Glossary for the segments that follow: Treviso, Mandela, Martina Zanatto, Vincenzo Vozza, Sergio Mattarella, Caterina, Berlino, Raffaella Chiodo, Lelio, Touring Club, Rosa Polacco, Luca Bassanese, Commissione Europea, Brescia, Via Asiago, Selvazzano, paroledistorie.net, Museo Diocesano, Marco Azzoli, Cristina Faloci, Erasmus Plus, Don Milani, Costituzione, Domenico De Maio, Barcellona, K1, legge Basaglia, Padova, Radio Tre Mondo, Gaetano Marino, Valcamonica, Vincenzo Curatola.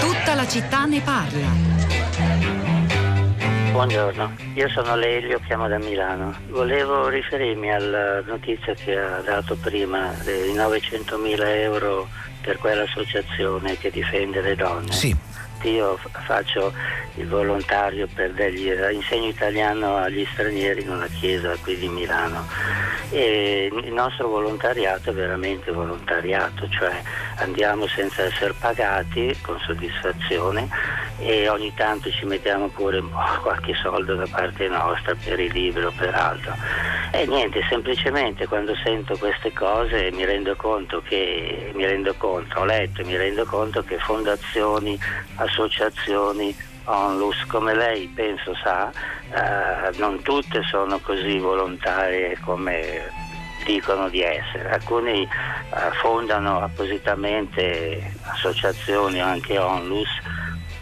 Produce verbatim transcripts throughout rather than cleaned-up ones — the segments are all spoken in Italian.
Tutta la città ne parla. Buongiorno, io sono Lelio, chiamo da Milano. Volevo riferirmi alla notizia che ha dato prima dei novecentomila euro per quell'associazione che difende le donne. Sì. Io faccio il volontario per degli insegno italiano agli stranieri in una chiesa qui di Milano e il nostro volontariato è veramente volontariato, cioè andiamo senza essere pagati con soddisfazione e ogni tanto ci mettiamo pure un po' qualche soldo da parte nostra per i libri o per altro. E niente, semplicemente quando sento queste cose mi rendo conto che mi rendo conto, ho letto e mi rendo conto che fondazioni, associazioni, onlus, come lei penso sa, eh, non tutte sono così volontarie come dicono di essere. Alcuni eh, fondano appositamente associazioni o anche onlus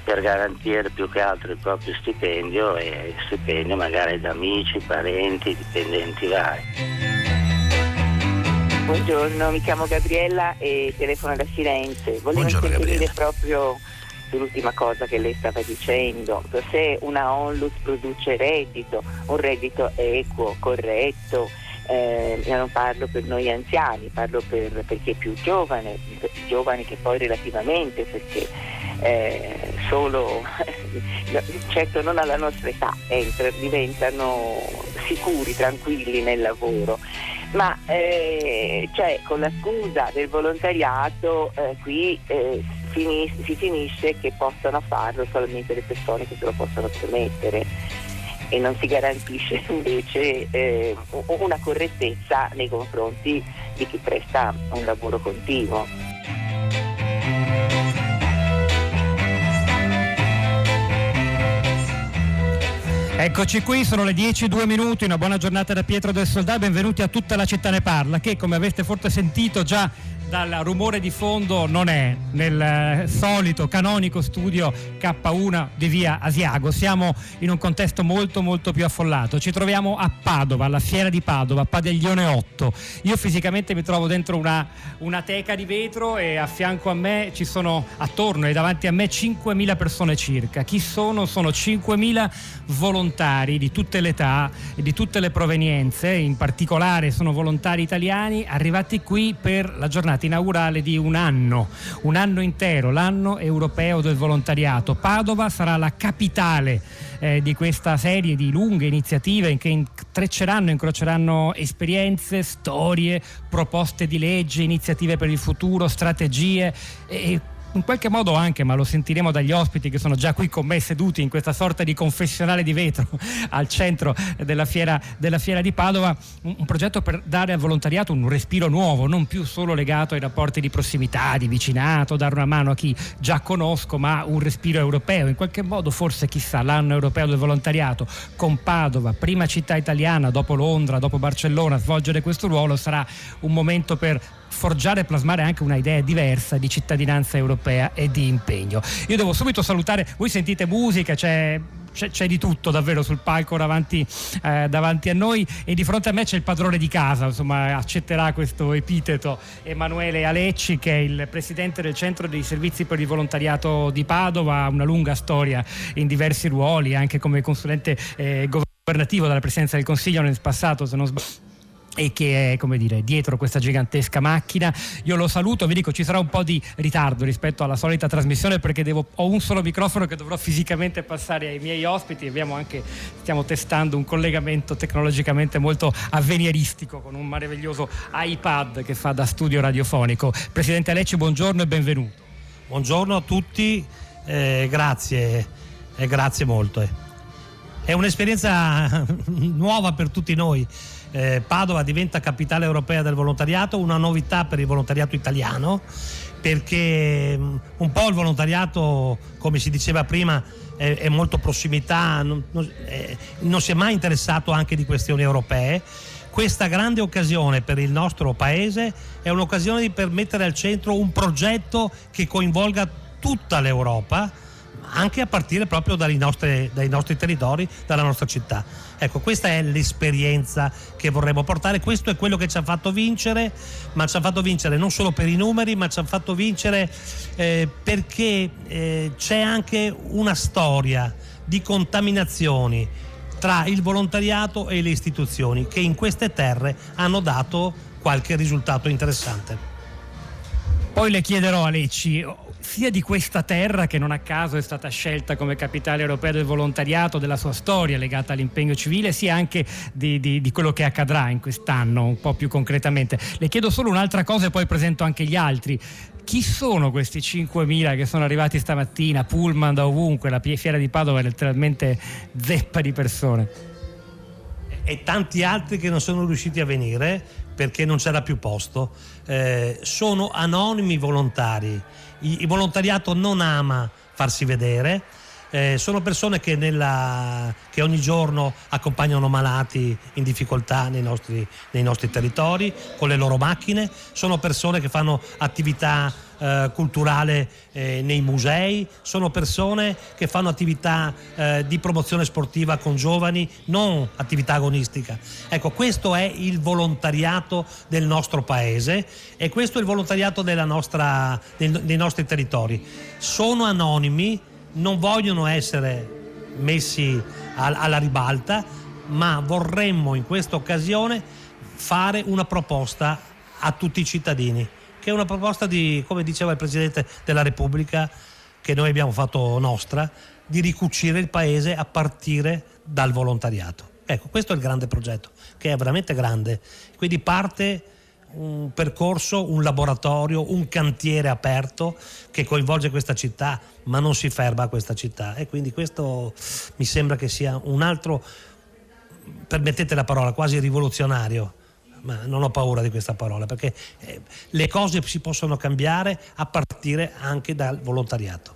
per garantire più che altro il proprio stipendio e stipendio magari da amici, parenti, dipendenti vari. Buongiorno, mi chiamo Gabriella e telefono da Firenze. Volevo intervenire proprio sull'ultima cosa che lei stava dicendo. Se una onlus produce reddito, un reddito equo, corretto, eh, non parlo per noi anziani, parlo per, per chi è più giovane, per i giovani che poi relativamente, perché eh, solo, certo non alla nostra età, entra, diventano sicuri, tranquilli nel lavoro. Ma eh, cioè con la scusa del volontariato eh, qui eh, finis- si finisce che possano farlo solamente le persone che se lo possono permettere e non si garantisce invece eh, una correttezza nei confronti di chi presta un lavoro continuo. Eccoci qui, sono le dieci e due minuti, una buona giornata da Pietro del Soldato, benvenuti a Tutta la città ne parla, che come avete forse sentito già dal rumore di fondo non è nel solito canonico studio K uno di Via Asiago. Siamo in un contesto molto molto più affollato, ci troviamo a Padova, alla Fiera di Padova, padiglione otto. Io fisicamente mi trovo dentro una, una teca di vetro e a fianco a me ci sono, attorno e davanti a me, cinquemila persone circa. Chi sono? Sono cinquemila volontari di tutte le età e di tutte le provenienze, in particolare sono volontari italiani arrivati qui per la giornata inaugurale di un anno, un anno intero, l'anno europeo del volontariato. Padova sarà la capitale eh, di questa serie di lunghe iniziative che intrecceranno, incroceranno esperienze, storie, proposte di legge, iniziative per il futuro, strategie e in qualche modo anche, ma lo sentiremo dagli ospiti che sono già qui con me seduti in questa sorta di confessionale di vetro al centro della fiera, della fiera di Padova, un, un progetto per dare al volontariato un respiro nuovo, non più solo legato ai rapporti di prossimità, di vicinato, dare una mano a chi già conosco, ma un respiro europeo, in qualche modo forse chissà l'anno europeo del volontariato con Padova, prima città italiana dopo Londra, dopo Barcellona, svolgere questo ruolo sarà un momento per forgiare e plasmare anche una idea diversa di cittadinanza europea e di impegno. Io devo subito salutare, voi sentite musica, c'è, c'è, c'è di tutto davvero sul palco davanti, eh, davanti a noi e di fronte a me c'è il padrone di casa, insomma accetterà questo epiteto, Emanuele Alecci, che è il presidente del Centro dei Servizi per il Volontariato di Padova, una lunga storia in diversi ruoli, anche come consulente eh, governativo dalla Presidenza del Consiglio nel passato, se non sbaglio, e che è, come dire, dietro questa gigantesca macchina. Io lo saluto, vi dico ci sarà un po' di ritardo rispetto alla solita trasmissione perché devo, ho un solo microfono che dovrò fisicamente passare ai miei ospiti. Abbiamo anche, stiamo testando un collegamento tecnologicamente molto avvenieristico con un meraviglioso iPad che fa da studio radiofonico. Presidente Alecci, buongiorno e benvenuto. Buongiorno a tutti, eh, grazie, eh, grazie molto. È un'esperienza nuova per tutti noi. Eh, Padova diventa capitale europea del volontariato, una novità per il volontariato italiano, perché um, un po' il volontariato, come si diceva prima, è, è molto prossimità, non, non, eh, non si è mai interessato anche di questioni europee. Questa grande occasione per il nostro paese è un'occasione di per mettere al centro un progetto che coinvolga tutta l'Europa, anche a partire proprio dai nostri, dai nostri territori, dalla nostra città. Ecco, questa è l'esperienza che vorremmo portare, questo è quello che ci ha fatto vincere, ma ci ha fatto vincere non solo per i numeri, ma ci ha fatto vincere eh, perché eh, c'è anche una storia di contaminazioni tra il volontariato e le istituzioni che in queste terre hanno dato qualche risultato interessante. Poi le chiederò, Alecci, sia di questa terra che non a caso è stata scelta come capitale europea del volontariato, della sua storia legata all'impegno civile, sia anche di, di, di quello che accadrà in quest'anno un po' più concretamente. Le chiedo solo un'altra cosa e poi presento anche gli altri. Chi sono questi cinquemila che sono arrivati stamattina, pullman da ovunque? La Fiera di Padova è letteralmente zeppa di persone. E tanti altri che non sono riusciti a venire perché non c'era più posto. Eh, sono anonimi volontari. I, il volontariato non ama farsi vedere. Eh, sono persone che, nella, che ogni giorno accompagnano malati in difficoltà nei nostri, nei nostri territori con le loro macchine, sono persone che fanno attività eh, culturale eh, nei musei, sono persone che fanno attività eh, di promozione sportiva con giovani, non attività agonistica. Ecco, questo è il volontariato del nostro paese e questo è il volontariato della nostra, del, dei nostri territori. Sono anonimi, non vogliono essere messi alla ribalta, ma vorremmo in questa occasione fare una proposta a tutti i cittadini, che è una proposta di, come diceva il Presidente della Repubblica, che noi abbiamo fatto nostra, di ricucire il paese a partire dal volontariato. Ecco, questo è il grande progetto, che è veramente grande, quindi parte un percorso, un laboratorio, un cantiere aperto che coinvolge questa città, ma non si ferma a questa città, e quindi questo mi sembra che sia un altro, permettete la parola, quasi rivoluzionario, ma non ho paura di questa parola, perché le cose si possono cambiare a partire anche dal volontariato.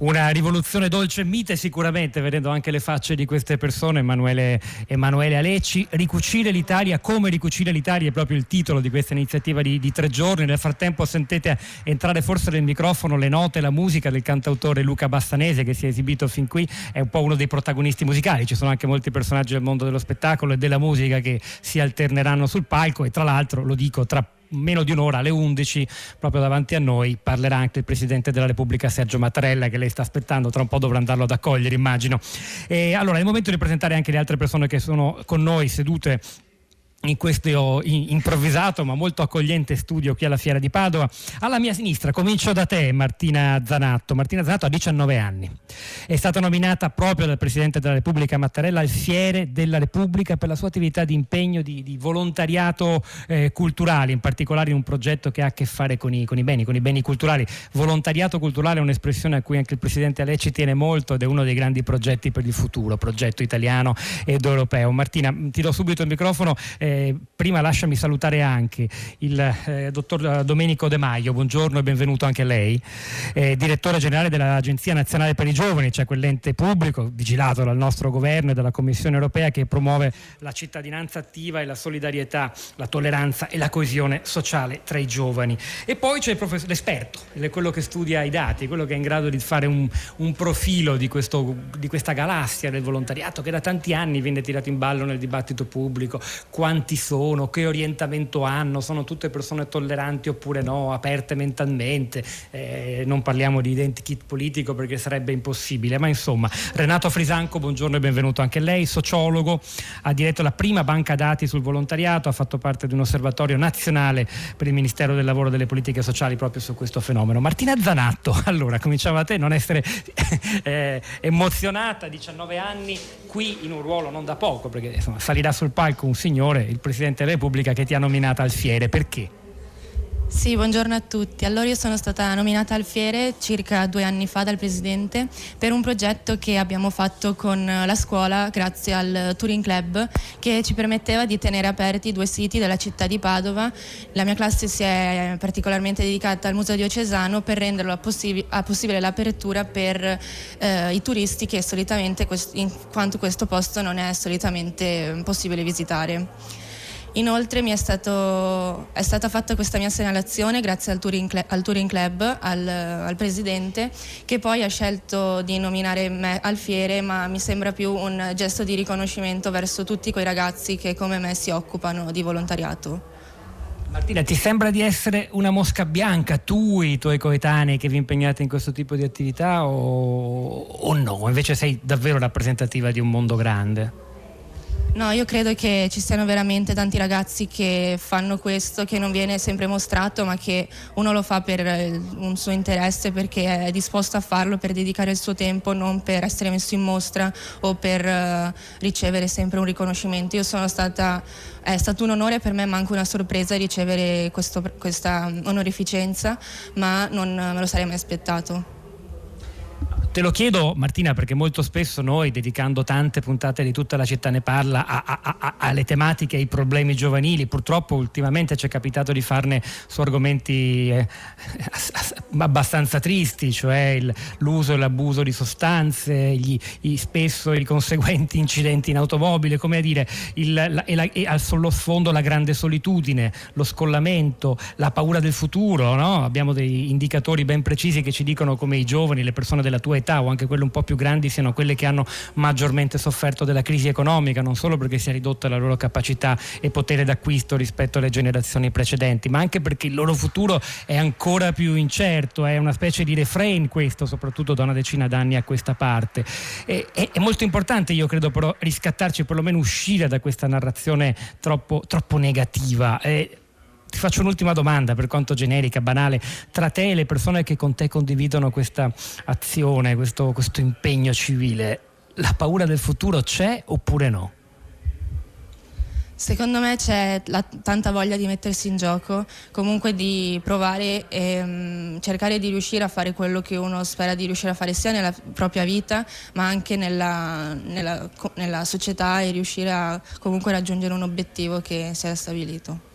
Una rivoluzione dolce e mite sicuramente, vedendo anche le facce di queste persone. Emanuele, Emanuele Alecci, Ricucire l'Italia, come ricucire l'Italia è proprio il titolo di questa iniziativa di, di tre giorni. Nel frattempo sentite entrare forse nel microfono le note e la musica del cantautore Luca Bassanese, che si è esibito fin qui, è un po' uno dei protagonisti musicali. Ci sono anche molti personaggi del mondo dello spettacolo e della musica che si alterneranno sul palco, e tra l'altro, lo dico, tra meno di un'ora, alle undici, proprio davanti a noi parlerà anche il Presidente della Repubblica Sergio Mattarella, che lei sta aspettando, tra un po' dovrà andarlo ad accogliere, immagino. E allora è il momento di presentare anche le altre persone che sono con noi sedute in questo improvvisato ma molto accogliente studio qui alla Fiera di Padova. Alla mia sinistra comincio da te, Martina Zanatto. Martina Zanatto ha diciannove anni, è stata nominata proprio dal Presidente della Repubblica Mattarella alfiere della Repubblica per la sua attività di impegno di, di volontariato eh, culturale, in particolare in un progetto che ha a che fare con i, con i beni, con i beni culturali. Volontariato culturale è un'espressione a cui anche il Presidente Alecci tiene molto ed è uno dei grandi progetti per il futuro, progetto italiano ed europeo. Martina, ti do subito il microfono. eh, Eh, prima lasciami salutare anche il eh, dottor Domenico De Maio. Buongiorno e benvenuto anche lei, eh, direttore generale dell'Agenzia Nazionale per i Giovani, cioè quell'ente pubblico vigilato dal nostro governo e dalla Commissione Europea che promuove la cittadinanza attiva e la solidarietà, la tolleranza e la coesione sociale tra i giovani. E poi c'è il professor, l'esperto, quello che studia i dati, quello che è in grado di fare un, un profilo di, questo, di questa galassia del volontariato che da tanti anni viene tirato in ballo nel dibattito pubblico. Quanti sono, che orientamento hanno, sono tutte persone tolleranti oppure no, aperte mentalmente, eh, non parliamo di identikit politico perché sarebbe impossibile, ma insomma. Renato Frisanco, buongiorno e benvenuto anche lei, sociologo, ha diretto la prima banca dati sul volontariato, ha fatto parte di un osservatorio nazionale per il Ministero del Lavoro e delle Politiche Sociali proprio su questo fenomeno. Martina Zanatto, allora cominciamo da te, non essere eh, emozionata, diciannove anni, qui in un ruolo non da poco, perché insomma, salirà sul palco un signore, il Presidente della Repubblica, che ti ha nominata alfiere. Perché? Sì, buongiorno a tutti. Allora, io sono stata nominata alfiere circa due anni fa dal Presidente per un progetto che abbiamo fatto con la scuola grazie al Touring Club, che ci permetteva di tenere aperti due siti della città di Padova. La mia classe si è particolarmente dedicata al Museo Diocesano per renderlo a possib- a possibile l'apertura per eh, i turisti che solitamente, quest- in quanto questo posto non è solitamente possibile visitare. Inoltre mi è, stato, è stata fatta questa mia segnalazione grazie al Touring Club, al, Touring Club, al, al presidente, che poi ha scelto di nominare me alfiere, ma mi sembra più un gesto di riconoscimento verso tutti quei ragazzi che come me si occupano di volontariato. Martina, ti sembra di essere una mosca bianca, tu e i tuoi coetanei che vi impegnate in questo tipo di attività, o, o no? Invece sei davvero rappresentativa di un mondo grande? No, io credo che ci siano veramente tanti ragazzi che fanno questo, che non viene sempre mostrato, ma che uno lo fa per un suo interesse, perché è disposto a farlo per dedicare il suo tempo, non per essere messo in mostra o per ricevere sempre un riconoscimento. Io sono stata, è stato un onore per me, ma anche una sorpresa ricevere questo, questa onorificenza, ma non me lo sarei mai aspettato. Te lo chiedo, Martina, perché molto spesso noi, dedicando tante puntate di Tutta la città ne parla a, a, a, alle tematiche, ai problemi giovanili, purtroppo ultimamente ci è capitato di farne su argomenti eh, abbastanza tristi, cioè il, l'uso e l'abuso di sostanze, gli, gli, spesso i conseguenti incidenti in automobile, come a dire, il, la, e, la, e allo sfondo la grande solitudine, lo scollamento, la paura del futuro, no? Abbiamo degli indicatori ben precisi che ci dicono come i giovani, le persone della tua età o anche quelle un po' più grandi siano quelle che hanno maggiormente sofferto della crisi economica, non solo perché si è ridotta la loro capacità e potere d'acquisto rispetto alle generazioni precedenti, ma anche perché il loro futuro è ancora più incerto. È una specie di refrain questo, soprattutto da una decina d'anni a questa parte. E, è, è molto importante, io credo, però riscattarci, perlomeno uscire da questa narrazione troppo, troppo negativa. E, ti faccio un'ultima domanda, per quanto generica, banale: tra te e le persone che con te condividono questa azione, questo, questo impegno civile, la paura del futuro c'è oppure no? Secondo me c'è la, tanta voglia di mettersi in gioco, comunque di provare e um, cercare di riuscire a fare quello che uno spera di riuscire a fare sia nella propria vita ma anche nella, nella, nella società, e riuscire a comunque raggiungere un obiettivo che si era stabilito.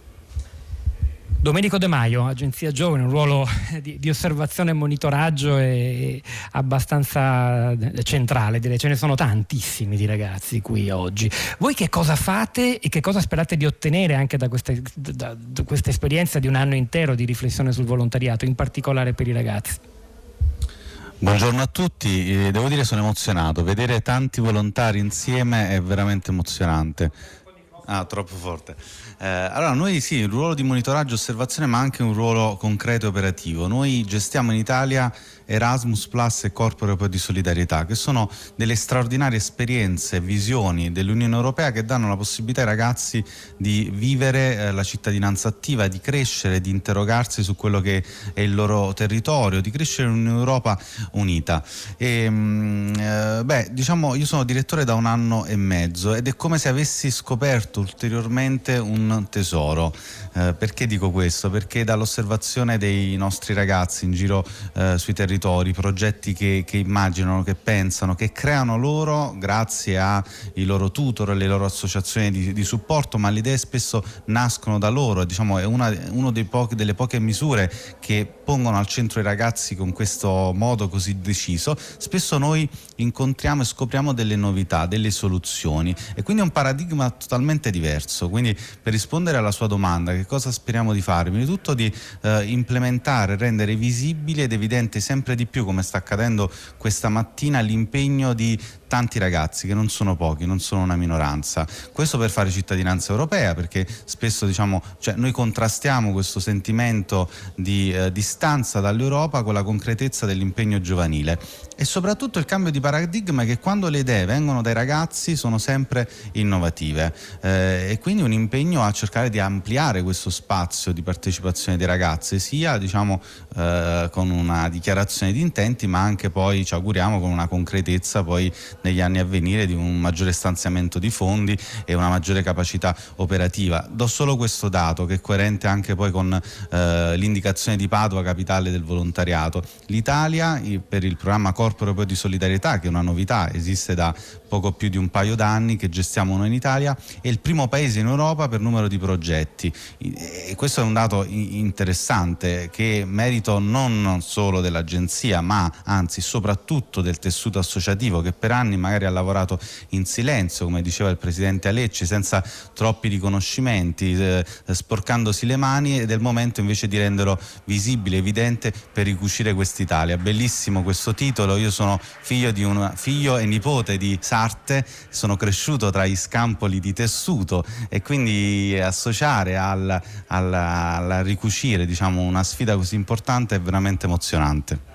Domenico De Maio, Agenzia Giovane, un ruolo di, di osservazione e monitoraggio è abbastanza centrale, direi. Ce ne sono tantissimi di ragazzi qui oggi. Voi che cosa fate e che cosa sperate di ottenere anche da, queste, da, da questa esperienza di un anno intero di riflessione sul volontariato, in particolare per i ragazzi? Buongiorno a tutti, devo dire sono emozionato, vedere tanti volontari insieme è veramente emozionante. Ah, troppo forte. Eh, allora noi sì, il ruolo di monitoraggio e osservazione, ma anche un ruolo concreto e operativo. Noi gestiamo in Italia Erasmus Plus e Corpo Europeo di Solidarietà, che sono delle straordinarie esperienze e visioni dell'Unione Europea che danno la possibilità ai ragazzi di vivere eh, la cittadinanza attiva, di crescere, di interrogarsi su quello che è il loro territorio, di crescere in un'Europa unita. E, mh, eh, beh, diciamo, io sono direttore da un anno e mezzo ed è come se avessi scoperto ulteriormente un tesoro. Eh, perché dico questo? Perché dall'osservazione dei nostri ragazzi in giro eh, sui territori, progetti che, che immaginano, che pensano, che creano loro grazie ai loro tutor, alle loro associazioni di, di supporto, ma le idee spesso nascono da loro. Diciamo, è una uno dei pochi, delle poche misure che pongono al centro i ragazzi con questo modo così deciso. Spesso noi incontriamo e scopriamo delle novità, delle soluzioni, e quindi è un paradigma totalmente diverso. Quindi, per rispondere alla sua domanda, che cosa speriamo di fare? Prima di tutto di eh, implementare, rendere visibile ed evidente sempre di più, come sta accadendo questa mattina, l'impegno di tanti ragazzi, che non sono pochi, non sono una minoranza. Questo per fare cittadinanza europea, perché spesso, diciamo, cioè, noi contrastiamo questo sentimento di eh, distanza dall'Europa con la concretezza dell'impegno giovanile, e soprattutto il cambio di paradigma è che quando le idee vengono dai ragazzi sono sempre innovative, eh, e quindi un impegno a cercare di ampliare questo spazio di partecipazione dei ragazzi, sia, diciamo, eh, con una dichiarazione di intenti, ma anche poi ci auguriamo con una concretezza poi negli anni a venire di un maggiore stanziamento di fondi e una maggiore capacità operativa. Do solo questo dato, che è coerente anche poi con eh, l'indicazione di Padova capitale del volontariato. L'Italia, per il programma Corpo Europeo di Solidarietà, che è una novità, esiste da poco più di un paio d'anni, che gestiamo noi in Italia, è il primo paese in Europa per numero di progetti, e questo è un dato interessante, che merito non solo dell'agenzia ma anzi soprattutto del tessuto associativo, che per anni anni magari ha lavorato in silenzio, come diceva il presidente Alecci, senza troppi riconoscimenti, eh, sporcandosi le mani, ed è il momento invece di renderlo visibile, evidente, per ricucire quest'Italia. Bellissimo questo titolo. Io sono figlio di una, figlio e nipote di Sarte, sono cresciuto tra gli scampoli di tessuto, e quindi associare al, al, al ricucire, diciamo, una sfida così importante è veramente emozionante.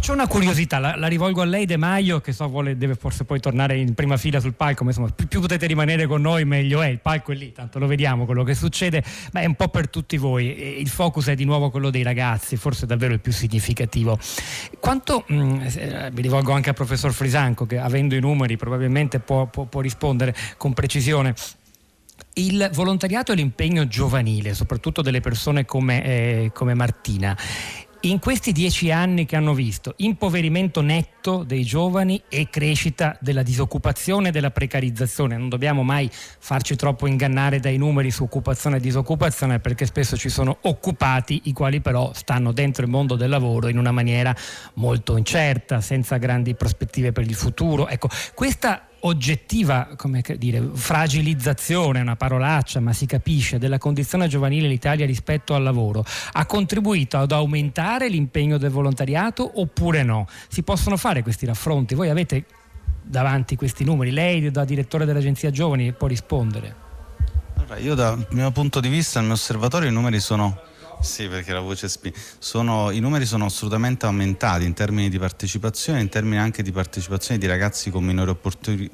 C'è una curiosità, la, la rivolgo a lei De Maio, che so vuole, deve forse poi tornare in prima fila sul palco, ma insomma più, più potete rimanere con noi meglio è, il palco è lì, tanto lo vediamo quello che succede, ma è un po' per tutti voi, il focus è di nuovo quello dei ragazzi, forse davvero il più significativo. Quanto, mh, mi rivolgo anche al professor Frisanco, che avendo i numeri probabilmente può, può, può rispondere con precisione, il volontariato e l'impegno giovanile, soprattutto delle persone come, eh, come Martina, in questi dieci anni che hanno visto impoverimento netto dei giovani e crescita della disoccupazione e della precarizzazione, non dobbiamo mai farci troppo ingannare dai numeri su occupazione e disoccupazione, perché spesso ci sono occupati i quali però stanno dentro il mondo del lavoro in una maniera molto incerta, senza grandi prospettive per il futuro. Ecco, questa oggettiva, come dire, fragilizzazione, una parolaccia ma si capisce, della condizione giovanile in Italia rispetto al lavoro, ha contribuito ad aumentare l'impegno del volontariato oppure no? Si possono fare questi raffronti? Voi avete davanti questi numeri, lei da direttore dell'Agenzia Giovani può rispondere. Allora, io dal mio punto di vista, dal mio osservatorio, i numeri sono... Sì, perché la voce spinge. Sono, i numeri sono assolutamente aumentati in termini di partecipazione, in termini anche di partecipazione di ragazzi con minore, opportun,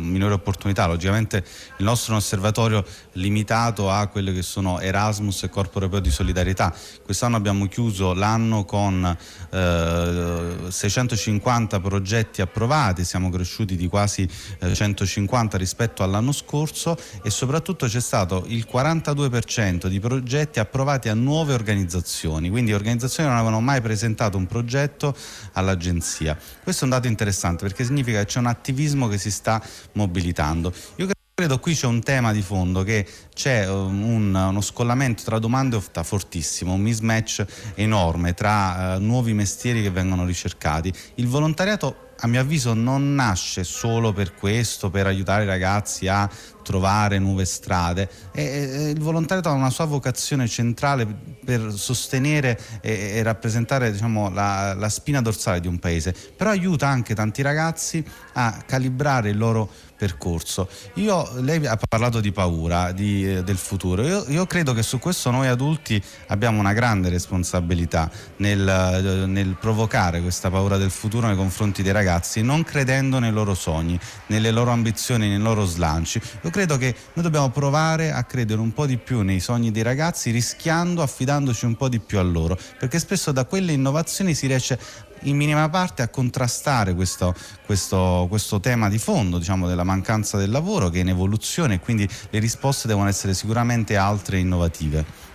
minore opportunità. Logicamente il nostro osservatorio limitato a quelle che sono Erasmus e Corpo Europeo di Solidarietà. Quest'anno abbiamo chiuso l'anno con eh, seicentocinquanta progetti approvati, siamo cresciuti di quasi eh, centocinquanta rispetto all'anno scorso, e soprattutto c'è stato il quarantadue per cento di progetti approvati a nuovi organizzazioni, quindi organizzazioni non avevano mai presentato un progetto all'agenzia. Questo è un dato interessante, perché significa che c'è un attivismo che si sta mobilitando. Io credo qui c'è un tema di fondo, che c'è un, uno scollamento tra domanda e offerta fortissimo, un mismatch enorme tra eh, nuovi mestieri che vengono ricercati. Il volontariato, a mio avviso, non nasce solo per questo, per aiutare i ragazzi a trovare nuove strade. E, e, il volontariato ha una sua vocazione centrale per sostenere e, e rappresentare, diciamo, la, la spina dorsale di un paese, però aiuta anche tanti ragazzi a calibrare il loro percorso. Io, lei ha parlato di paura di, del futuro, io, io credo che su questo noi adulti abbiamo una grande responsabilità nel, nel provocare questa paura del futuro nei confronti dei ragazzi, non credendo nei loro sogni, nelle loro ambizioni, nei loro slanci. Io credo che noi dobbiamo provare a credere un po' di più nei sogni dei ragazzi, rischiando, affidandoci un po' di più a loro, perché spesso da quelle innovazioni si riesce in minima parte a contrastare questo, questo, questo tema di fondo, diciamo, della mancanza del lavoro, che è in evoluzione, e quindi le risposte devono essere sicuramente altre e innovative.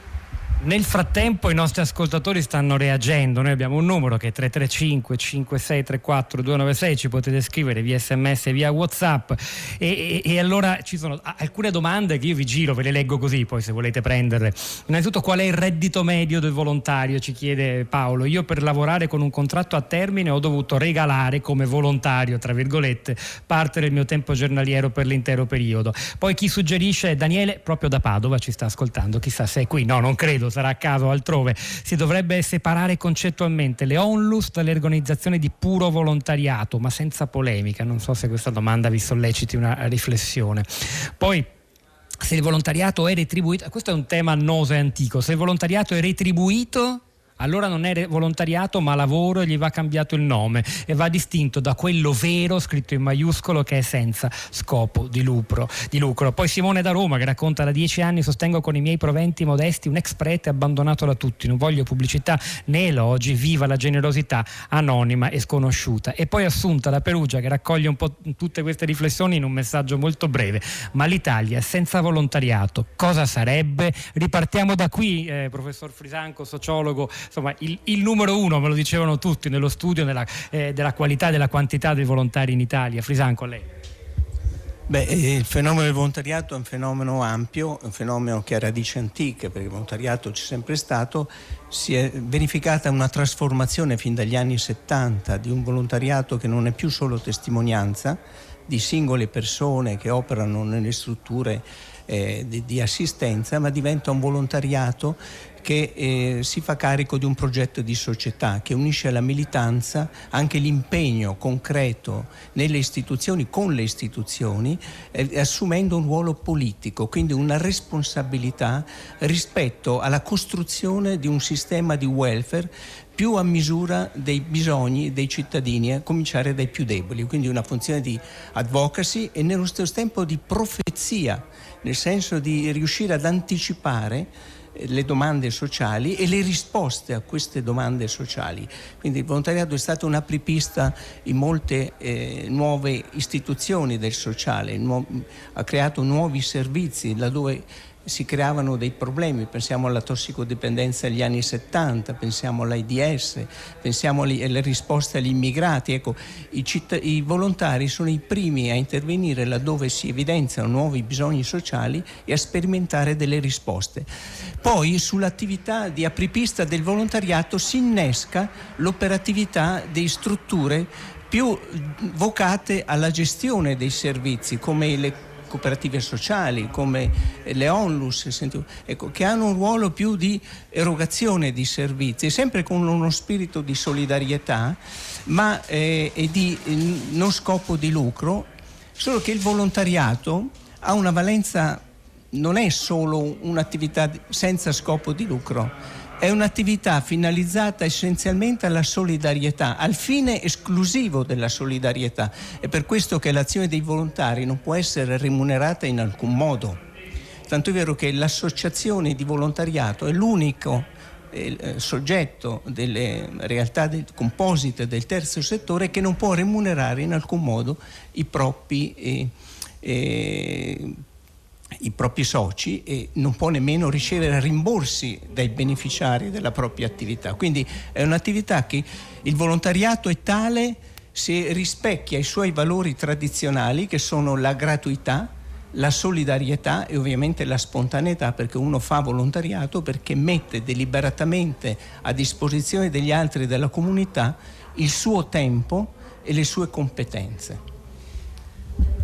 Nel frattempo i nostri ascoltatori stanno reagendo, noi abbiamo un numero che è tre tre cinque cinque sei tre quattro due nove sei, ci potete scrivere via sms e via whatsapp, e, e, e allora ci sono alcune domande che io vi giro, ve le leggo così poi se volete prenderle. Innanzitutto, qual è il reddito medio del volontario, ci chiede Paolo. Io per lavorare con un contratto a termine ho dovuto regalare come volontario, tra virgolette, parte del mio tempo giornaliero per l'intero periodo. Poi chi suggerisce, Daniele proprio da Padova ci sta ascoltando, chissà se è qui, no non credo, sarà a caso altrove, si dovrebbe separare concettualmente le onlus dalle organizzazioni di puro volontariato, ma senza polemica. Non so se questa domanda vi solleciti una riflessione. Poi, se il volontariato è retribuito, questo è un tema annoso e antico, se il volontariato è retribuito allora non è volontariato ma lavoro, e gli va cambiato il nome e va distinto da quello vero, scritto in maiuscolo, che è senza scopo di lucro. Di lucro. Poi Simone da Roma, che racconta: da dieci anni sostengo con i miei proventi modesti un ex prete abbandonato da tutti, non voglio pubblicità né elogi, viva la generosità anonima e sconosciuta. E poi Assunta da Perugia, che raccoglie un po' tutte queste riflessioni in un messaggio molto breve: ma l'Italia senza volontariato cosa sarebbe? Ripartiamo da qui, eh, professor Frisanco, sociologo. Insomma, il, il numero uno, me lo dicevano tutti nello studio, nella, eh, della qualità e della quantità dei volontari in Italia. Frisanco, a lei. Beh, il fenomeno del volontariato è un fenomeno ampio, è un fenomeno che ha radici antiche, perché il volontariato c'è sempre stato. Si è verificata una trasformazione fin dagli anni settanta di un volontariato che non è più solo testimonianza di singole persone che operano nelle strutture eh, di, di assistenza, ma diventa un volontariato che eh, si fa carico di un progetto di società che unisce alla militanza anche l'impegno concreto nelle istituzioni, con le istituzioni, eh, assumendo un ruolo politico, quindi una responsabilità rispetto alla costruzione di un sistema di welfare più a misura dei bisogni dei cittadini, a cominciare dai più deboli, quindi una funzione di advocacy e nello stesso tempo di profezia, nel senso di riuscire ad anticipare le domande sociali e le risposte a queste domande sociali. Quindi il volontariato è stato un apripista in molte eh, nuove istituzioni del sociale, nu- ha creato nuovi servizi laddove si creavano dei problemi, pensiamo alla tossicodipendenza degli anni settanta, pensiamo all'AIDS, pensiamo alle risposte agli immigrati. Ecco, i, citt- i volontari sono i primi a intervenire laddove si evidenziano nuovi bisogni sociali e a sperimentare delle risposte. Poi sull'attività di apripista del volontariato si innesca l'operatività di strutture più vocate alla gestione dei servizi, come le cooperative sociali, come le onlus, senti, ecco, che hanno un ruolo più di erogazione di servizi, sempre con uno spirito di solidarietà, ma eh, e di eh, non scopo di lucro, solo che il volontariato ha una valenza, non è solo un'attività senza scopo di lucro, è un'attività finalizzata essenzialmente alla solidarietà, al fine esclusivo della solidarietà. È per questo che l'azione dei volontari non può essere remunerata in alcun modo. Tanto è vero che l'associazione di volontariato è l'unico eh, soggetto delle realtà del, composite del terzo settore che non può remunerare in alcun modo i propri eh, eh, i propri soci e non può nemmeno ricevere rimborsi dai beneficiari della propria attività. Quindi è un'attività che il volontariato è tale se rispecchia i suoi valori tradizionali, che sono la gratuità, la solidarietà e ovviamente la spontaneità, perché uno fa volontariato perché mette deliberatamente a disposizione degli altri e della comunità il suo tempo e le sue competenze.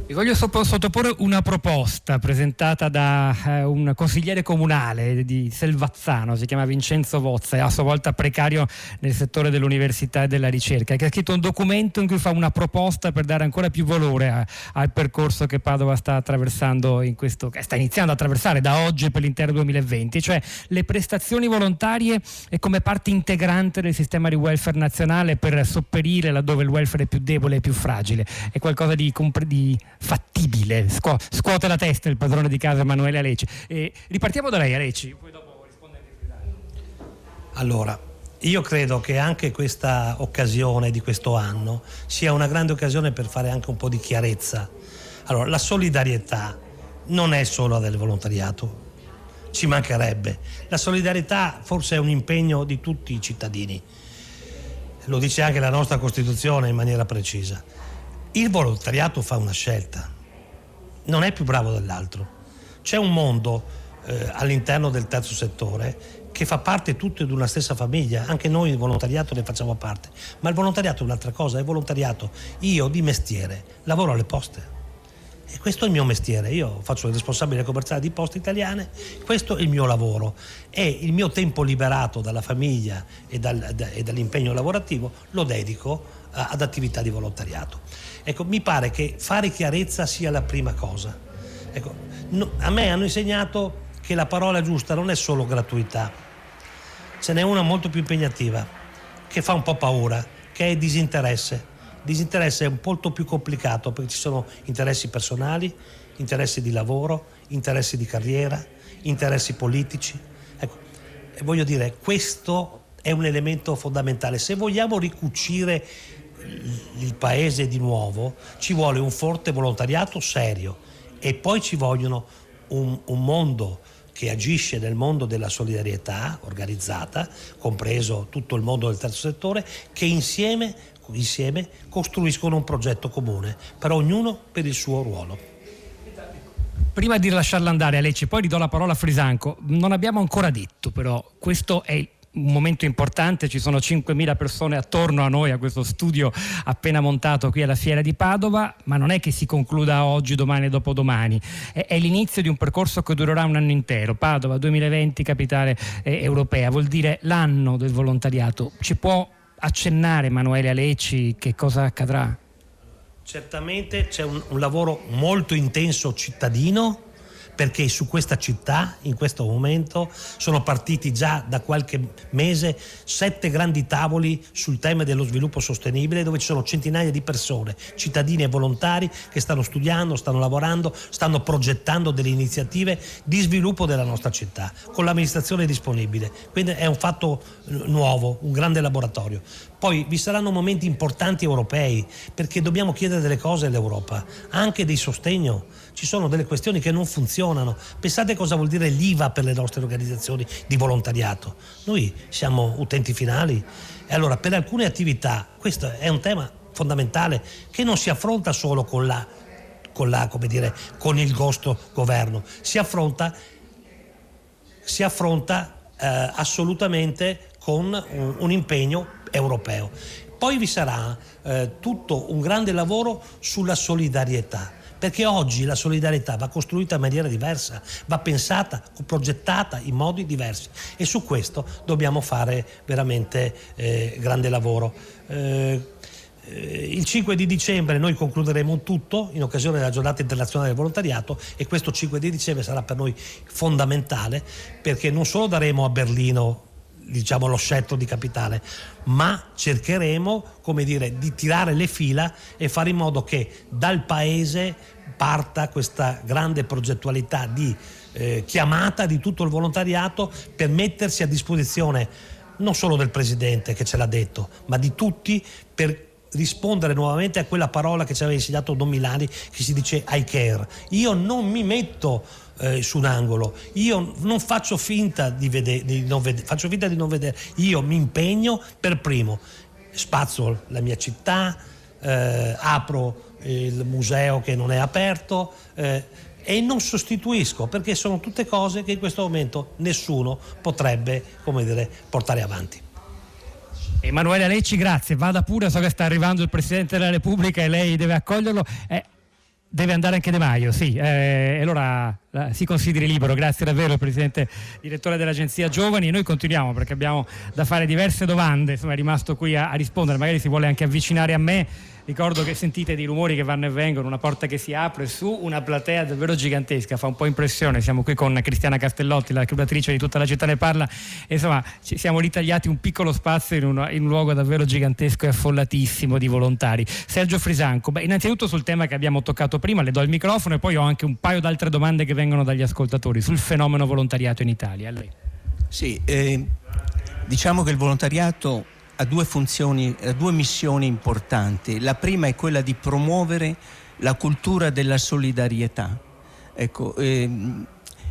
Vi voglio sottoporre una proposta presentata da eh, un consigliere comunale di Selvazzano, si chiama Vincenzo Vozza, è a sua volta precario nel settore dell'università e della ricerca, che ha scritto un documento in cui fa una proposta per dare ancora più valore a, al percorso che Padova sta attraversando in questo, sta iniziando ad attraversare da oggi per l'intero duemilaventi, cioè le prestazioni volontarie e come parte integrante del sistema di welfare nazionale per sopperire laddove il welfare è più debole e più fragile. È qualcosa di, di fattibile, Scu- scuote la testa il padrone di casa Emanuele Alecci. E ripartiamo da lei, Alecci, poi dopo rispondete. Allora, io credo che anche questa occasione di questo anno sia una grande occasione per fare anche un po' di chiarezza. Allora, la solidarietà non è solo del volontariato, ci mancherebbe. La solidarietà forse è un impegno di tutti i cittadini, lo dice anche la nostra Costituzione in maniera precisa. Il volontariato fa una scelta, non è più bravo dell'altro. C'è un mondo eh, all'interno del terzo settore che fa parte tutto di una stessa famiglia, anche noi il volontariato ne facciamo parte, ma il volontariato è un'altra cosa, è volontariato. Io di mestiere lavoro alle poste e questo è il mio mestiere, io faccio il responsabile commerciale di Poste Italiane, questo è il mio lavoro e il mio tempo liberato dalla famiglia e, dal, e dall'impegno lavorativo lo dedico a, ad attività di volontariato. Ecco, mi pare che fare chiarezza sia la prima cosa. Ecco, no, a me hanno insegnato che la parola giusta non è solo gratuità, ce n'è una molto più impegnativa, che fa un po' paura, che è disinteresse. Disinteresse è un po' più complicato perché ci sono interessi personali, interessi di lavoro, interessi di carriera, interessi politici. Ecco, e voglio dire, questo è un elemento fondamentale. Se vogliamo ricucire il paese di nuovo ci vuole un forte volontariato serio e poi ci vogliono un, un mondo che agisce nel mondo della solidarietà organizzata, compreso tutto il mondo del terzo settore, che insieme, insieme costruiscono un progetto comune, per ognuno per il suo ruolo. prima di lasciarla andare Alecci, poi ridò la parola a Frisanco, non abbiamo ancora detto però, questo è un momento importante, ci sono cinquemila persone attorno a noi a questo studio appena montato qui alla Fiera di Padova, ma non è che si concluda oggi, domani e dopodomani, è, è l'inizio di un percorso che durerà un anno intero. Padova duemilaventi capitale eh, europea, vuol dire l'anno del volontariato. Ci può accennare Emanuele Alecci che cosa accadrà? Certamente c'è un, un lavoro molto intenso cittadino, perché su questa città in questo momento sono partiti già da qualche mese sette grandi tavoli sul tema dello sviluppo sostenibile, dove ci sono centinaia di persone, cittadini e volontari, che stanno studiando, stanno lavorando, stanno progettando delle iniziative di sviluppo della nostra città con l'amministrazione disponibile. Quindi è un fatto nuovo, un grande laboratorio. Poi vi saranno momenti importanti europei, perché dobbiamo chiedere delle cose all'Europa, anche dei sostegno. Ci sono delle questioni che non funzionano. Pensate cosa vuol dire l'I V A per le nostre organizzazioni di volontariato. Noi siamo utenti finali e allora per alcune attività questo è un tema fondamentale che non si affronta solo con la, con la, come dire, con il vostro governo, si affronta, si affronta eh, assolutamente con un, un impegno europeo. Poi vi sarà eh, tutto un grande lavoro sulla solidarietà, perché oggi la solidarietà va costruita in maniera diversa, va pensata, progettata in modi diversi, e su questo dobbiamo fare veramente eh, grande lavoro. Eh, eh, il cinque di dicembre noi concluderemo tutto in occasione della Giornata Internazionale del Volontariato, e questo cinque di dicembre sarà per noi fondamentale, perché non solo daremo a Berlino, diciamo, lo scettro di capitale, ma cercheremo, come dire, di tirare le fila e fare in modo che dal paese parta questa grande progettualità di eh, chiamata di tutto il volontariato per mettersi a disposizione non solo del Presidente, che ce l'ha detto, ma di tutti, per rispondere nuovamente a quella parola che ci aveva insegnato Don Milani, che si dice I care. Io non mi metto eh, su un angolo, io non faccio finta di, vede- di non vedere, faccio finta di non vedere, io mi impegno per primo, spazzo la mia città, eh, apro il museo che non è aperto eh, e non sostituisco, perché sono tutte cose che in questo momento nessuno potrebbe, come dire, portare avanti. Emanuele Alecci, grazie, vada pure, so che sta arrivando il Presidente della Repubblica e lei deve accoglierlo, eh, deve andare anche De Maio, sì, eh, allora eh, si consideri libero, grazie davvero Presidente, direttore dell'Agenzia Giovani. Noi continuiamo perché abbiamo da fare diverse domande, insomma è rimasto qui a, a rispondere, magari si vuole anche avvicinare a me. Ricordo che sentite dei rumori che vanno e vengono, una porta che si apre su una platea davvero gigantesca, fa un po' impressione. Siamo qui con Tiziana Castellotti, la curatrice di Tutta la città ne parla, e insomma ci siamo ritagliati un piccolo spazio in, una, in un luogo davvero gigantesco e affollatissimo di volontari. Sergio Frisanco, beh, innanzitutto sul tema che abbiamo toccato prima le do il microfono, e poi ho anche un paio d'altre domande che vengono dagli ascoltatori sul fenomeno volontariato in Italia. A lei. Sì, eh, diciamo che il volontariato ha due funzioni, ha due missioni importanti. La prima è quella di promuovere la cultura della solidarietà. Ecco, ehm,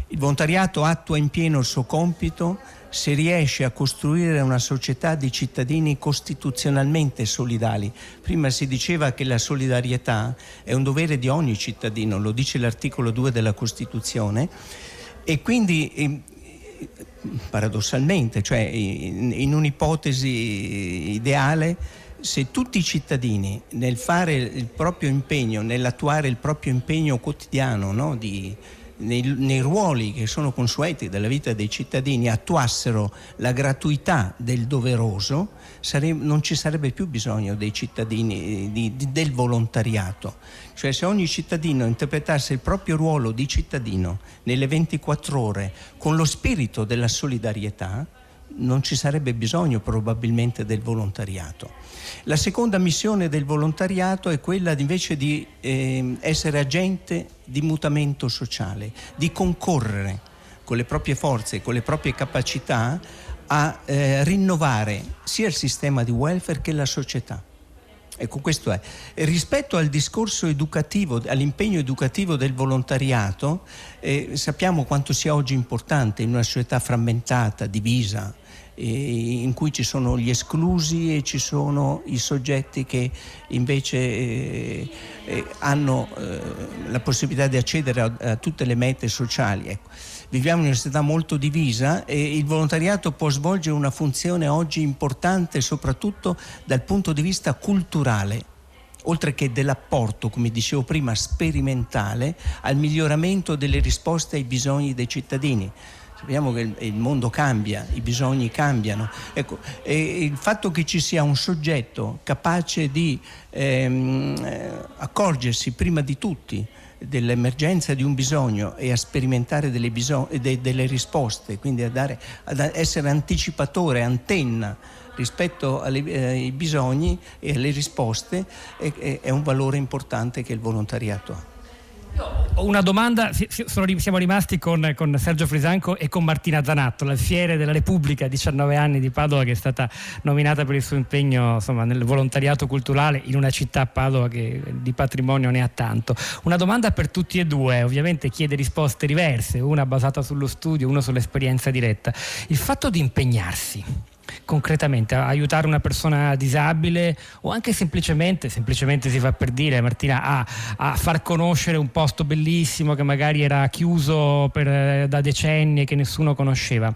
il volontariato attua in pieno il suo compito se riesce a costruire una società di cittadini costituzionalmente solidali. Prima si diceva che la solidarietà è un dovere di ogni cittadino, lo dice l'articolo due della Costituzione, e quindi ehm, paradossalmente, cioè in, in un'ipotesi ideale, se tutti i cittadini nel fare il proprio impegno, nell'attuare il proprio impegno quotidiano, no, di, nei, nei ruoli che sono consueti della vita dei cittadini, attuassero la gratuità del doveroso, sare, non ci sarebbe più bisogno dei cittadini, di, di, del volontariato. Cioè se ogni cittadino interpretasse il proprio ruolo di cittadino nelle ventiquattro ore con lo spirito della solidarietà, non ci sarebbe bisogno probabilmente del volontariato. La seconda missione del volontariato è quella invece di eh, essere agente di mutamento sociale, di concorrere con le proprie forze, con le proprie capacità a eh, rinnovare sia il sistema di welfare che la società. Ecco, questo è. E rispetto al discorso educativo, all'impegno educativo del volontariato, eh, sappiamo quanto sia oggi importante in una società frammentata, divisa, in cui ci sono gli esclusi e ci sono i soggetti che invece hanno la possibilità di accedere a tutte le mete sociali. Ecco. Viviamo in una società molto divisa e il volontariato può svolgere una funzione oggi importante soprattutto dal punto di vista culturale, oltre che dell'apporto, come dicevo prima, sperimentale al miglioramento delle risposte ai bisogni dei cittadini. Sappiamo che il mondo cambia, i bisogni cambiano. Ecco, e il fatto che ci sia un soggetto capace di ehm, accorgersi prima di tutti dell'emergenza di un bisogno e a sperimentare delle, bisog- de- delle risposte, quindi a dare, ad essere anticipatore, antenna rispetto alle, eh, ai bisogni e alle risposte, è, è un valore importante che il volontariato ha. Ho una domanda, siamo rimasti con, con Sergio Frisanco e con Martina Zanatto, l'alfiere della Repubblica, diciannove anni di Padova, che è stata nominata per il suo impegno, insomma, nel volontariato culturale in una città, Padova, che di patrimonio ne ha tanto. Una domanda per tutti e due, ovviamente chiede risposte diverse, una basata sullo studio, una sull'esperienza diretta. Il fatto di impegnarsi concretamente, aiutare una persona disabile o anche semplicemente, semplicemente si fa per dire, Martina, a, a far conoscere un posto bellissimo che magari era chiuso per, da decenni e che nessuno conosceva.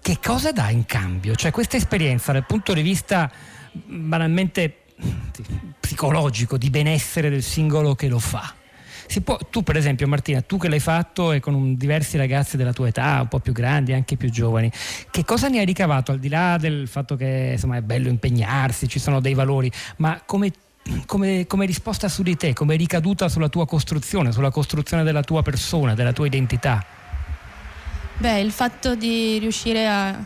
Che cosa dà in cambio? Cioè, questa esperienza dal punto di vista banalmente psicologico, di benessere del singolo che lo fa. Si può, tu per esempio, Martina, tu che l'hai fatto e con un, diversi ragazzi della tua età, un po' più grandi, anche più giovani, che cosa ne hai ricavato al di là del fatto che insomma è bello impegnarsi, ci sono dei valori, ma come, come, come risposta su di te, come ricaduta sulla tua costruzione, sulla costruzione della tua persona, della tua identità? Beh, il fatto di riuscire a...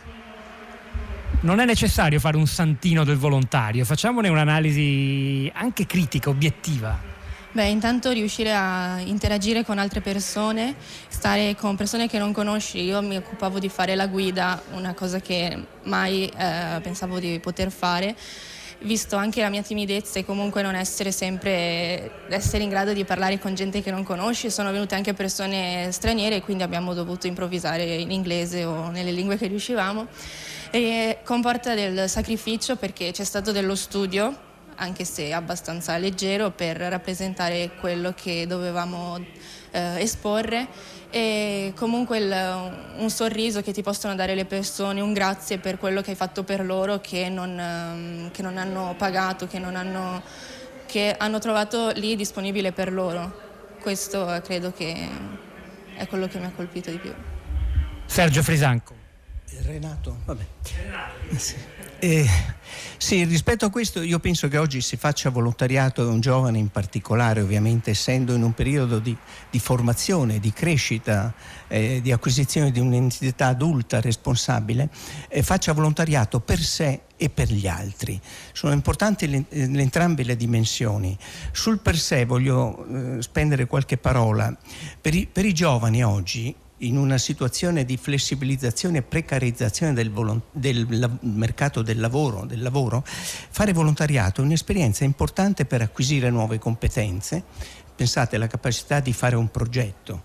Non è necessario fare un santino del volontario, facciamone un'analisi anche critica, obiettiva. Beh, intanto riuscire a interagire con altre persone, stare con persone che non conosci. Io mi occupavo di fare la guida, una cosa che mai eh, pensavo di poter fare, visto anche la mia timidezza e comunque non essere sempre essere in grado di parlare con gente che non conosci. Sono venute anche persone straniere, quindi abbiamo dovuto improvvisare in inglese o nelle lingue che riuscivamo. E comporta del sacrificio, perché c'è stato dello studio, anche se abbastanza leggero, per rappresentare quello che dovevamo eh, esporre, e comunque il, un sorriso che ti possono dare le persone, un grazie per quello che hai fatto per loro, che non, che non hanno pagato, che, non hanno, che hanno trovato lì disponibile per loro. Questo credo che è quello che mi ha colpito di più. Sergio Frisanco. Renato, vabbè. Sì. Eh, sì, rispetto a questo io penso che oggi si faccia volontariato, un giovane in particolare, ovviamente essendo in un periodo di, di formazione, di crescita, eh, di acquisizione di un'identità adulta responsabile, eh, faccia volontariato per sé e per gli altri. Sono importanti le, le, entrambe le dimensioni. Sul per sé voglio eh, spendere qualche parola. Per i, per i giovani oggi, in una situazione di flessibilizzazione e precarizzazione del, volont- del la- mercato del lavoro, del lavoro, fare volontariato è un'esperienza importante per acquisire nuove competenze. Pensate alla capacità di fare un progetto,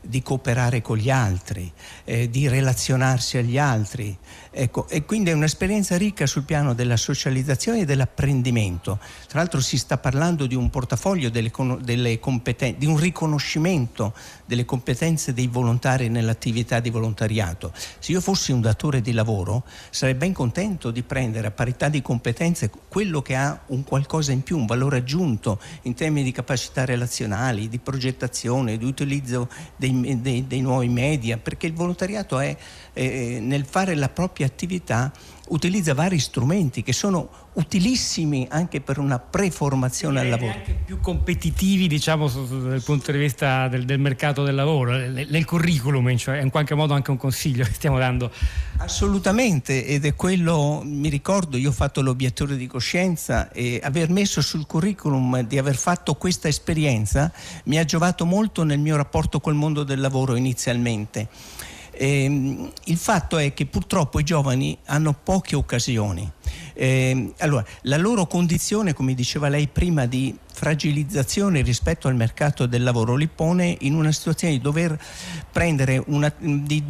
di cooperare con gli altri, eh, di relazionarsi agli altri. Ecco, e quindi è un'esperienza ricca sul piano della socializzazione e dell'apprendimento. Tra l'altro si sta parlando di un portafoglio delle, delle competenze, di un riconoscimento delle competenze dei volontari nell'attività di volontariato. Se io fossi un datore di lavoro sarei ben contento di prendere a parità di competenze quello che ha un qualcosa in più, un valore aggiunto in termini di capacità relazionali, di progettazione, di utilizzo dei Dei, dei, dei nuovi media, perché il volontariato è eh, nel fare la propria attività utilizza vari strumenti che sono utilissimi anche per una preformazione al lavoro, anche più competitivi, diciamo, su, su, dal punto di vista del, del mercato del lavoro, del, del curriculum, cioè, in qualche modo anche un consiglio che stiamo dando. Assolutamente, ed è quello, mi ricordo, io ho fatto l'obiettore di coscienza e aver messo sul curriculum di aver fatto questa esperienza mi ha giovato molto nel mio rapporto col mondo del lavoro inizialmente. E il fatto è che purtroppo i giovani hanno poche occasioni. Eh, allora, la loro condizione, come diceva lei prima, di fragilizzazione rispetto al mercato del lavoro li pone in una situazione di dover prendere una, di,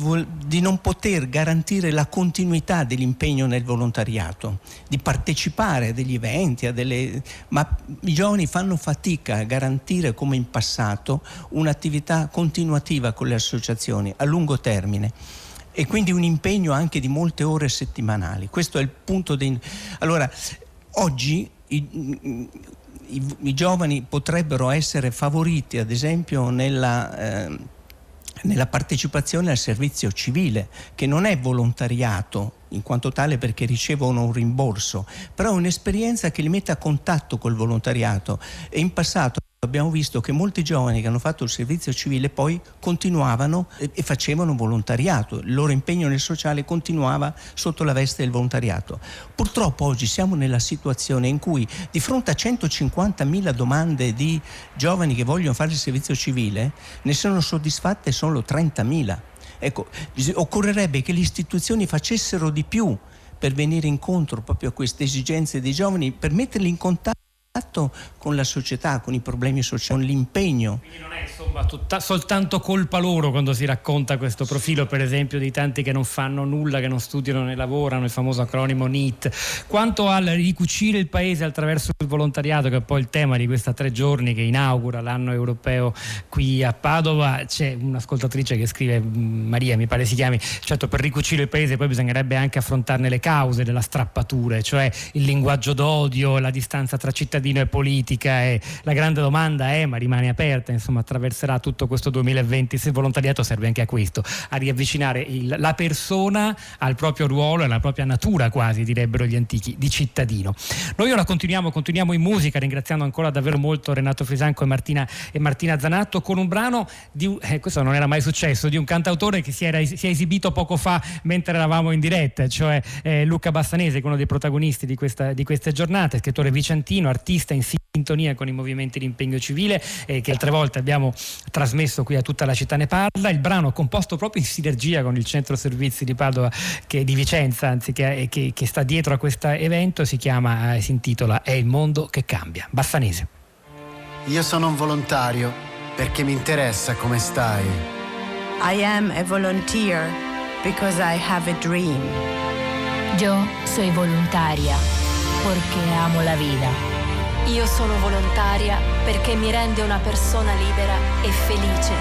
di non poter garantire la continuità dell'impegno nel volontariato, di partecipare a degli eventi, a delle, ma i giovani fanno fatica a garantire come in passato un'attività continuativa con le associazioni a lungo termine. E quindi un impegno anche di molte ore settimanali. Questo è il punto dei... Allora, oggi i, i, i giovani potrebbero essere favoriti, ad esempio, nella... Eh, nella partecipazione al servizio civile, che non è volontariato in quanto tale perché ricevono un rimborso, però è un'esperienza che li mette a contatto col volontariato. E in passato abbiamo visto che molti giovani che hanno fatto il servizio civile poi continuavano e facevano volontariato, il loro impegno nel sociale continuava sotto la veste del volontariato. Purtroppo oggi siamo nella situazione in cui, di fronte a centocinquantamila domande di giovani che vogliono fare il servizio civile, ne sono soddisfatte solo trentamila. Ecco, occorrerebbe che le istituzioni facessero di più per venire incontro proprio a queste esigenze dei giovani, per metterli in contatto con la società, con i problemi sociali, con l'impegno. Quindi non è insomma tutta, soltanto colpa loro quando si racconta questo profilo, per esempio, di tanti che non fanno nulla, che non studiano né lavorano, il famoso acronimo NEET. Quanto al ricucire il paese attraverso il volontariato, che è poi il tema di questa tre giorni che inaugura l'anno europeo qui a Padova, c'è un'ascoltatrice che scrive, Maria mi pare si chiami, certo per ricucire il paese poi bisognerebbe anche affrontarne le cause della strappatura, cioè il linguaggio d'odio, la distanza tra cittadini e politica, e la grande domanda è, ma rimane aperta, insomma attraverserà tutto questo duemilaventi, se il volontariato serve anche a questo, a riavvicinare il, la persona al proprio ruolo e alla propria natura, quasi direbbero gli antichi, di cittadino. Noi ora continuiamo, continuiamo in musica, ringraziando ancora davvero molto Renato Frisanco e Martina, e Martina Zanatto, con un brano di, eh, questo non era mai successo, di un cantautore che si, era, si è esibito poco fa mentre eravamo in diretta, cioè eh, Luca Bassanese, che è uno dei protagonisti di, questa, di queste giornate, scrittore vicentino, artista in sintonia con i movimenti di impegno civile, eh, che altre volte abbiamo trasmesso qui a Tutta la città ne parla. Il brano, composto proprio in sinergia con il centro servizi di Padova, che è di Vicenza, anzi che, che, che sta dietro a questo evento, si chiama, eh, si intitola È il mondo che cambia. Bassanese. Io sono un volontario perché mi interessa come stai. I am a volunteer because I have a dream. Yo soy voluntaria porque amo la vida. Io sono volontaria perché mi rende una persona libera e felice.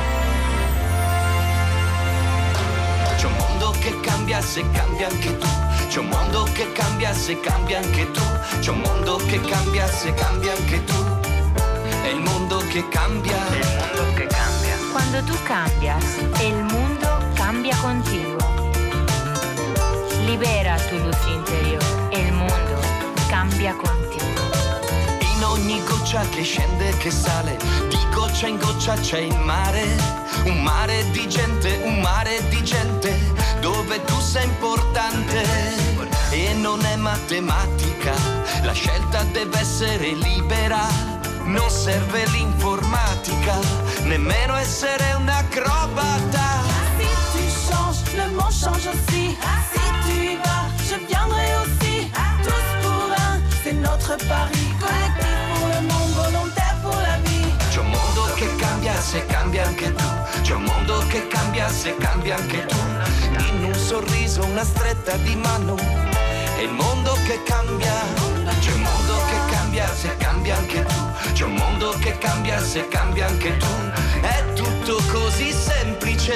C'è un mondo che cambia se cambia anche tu. C'è un mondo che cambia se cambia anche tu. C'è un mondo che cambia se cambia anche tu. È il mondo che cambia. È il mondo che cambia. Quando tu cambias, il mondo cambia contigo. Libera tu luce interiore e il mondo cambia contigo. In ogni goccia che scende, che sale, di goccia in goccia c'è il mare, un mare di gente, un mare di gente, dove tu sei importante. E non è matematica, la scelta deve essere libera, non serve l'informatica, nemmeno essere un acrobata. Si tu changes, le monde change aussi. Si tu y vas, je viendrai aussi. Tous pour un, c'est notre pari. C'è un mondo che cambia se cambia anche tu. C'è un mondo che cambia se cambia anche tu. In un sorriso, una stretta di mano, è il mondo che cambia. C'è un mondo che cambia se cambia anche tu. C'è un mondo che cambia se cambia anche tu. È tutto così semplice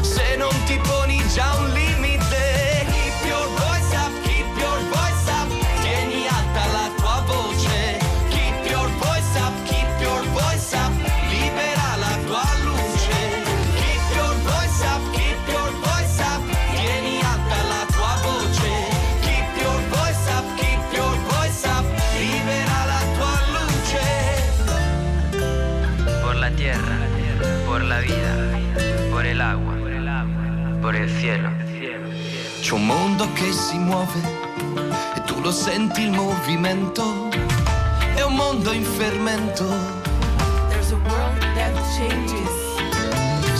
se non ti poni già un limite. Keep your voice up, keep your voice up. Tieni alta la tua voce. Keep your voice up, keep your voice up. Libera la tua luce. Keep your voice up, keep your voice up. Tieni alta la tua voce. Keep your voice up, keep your voice up. Libera la tua luce. Por la tierra, por la vida, por el agua, por el cielo. C'è un mondo che si muove e tu lo senti il movimento. È un mondo in fermento. There's a world that changes.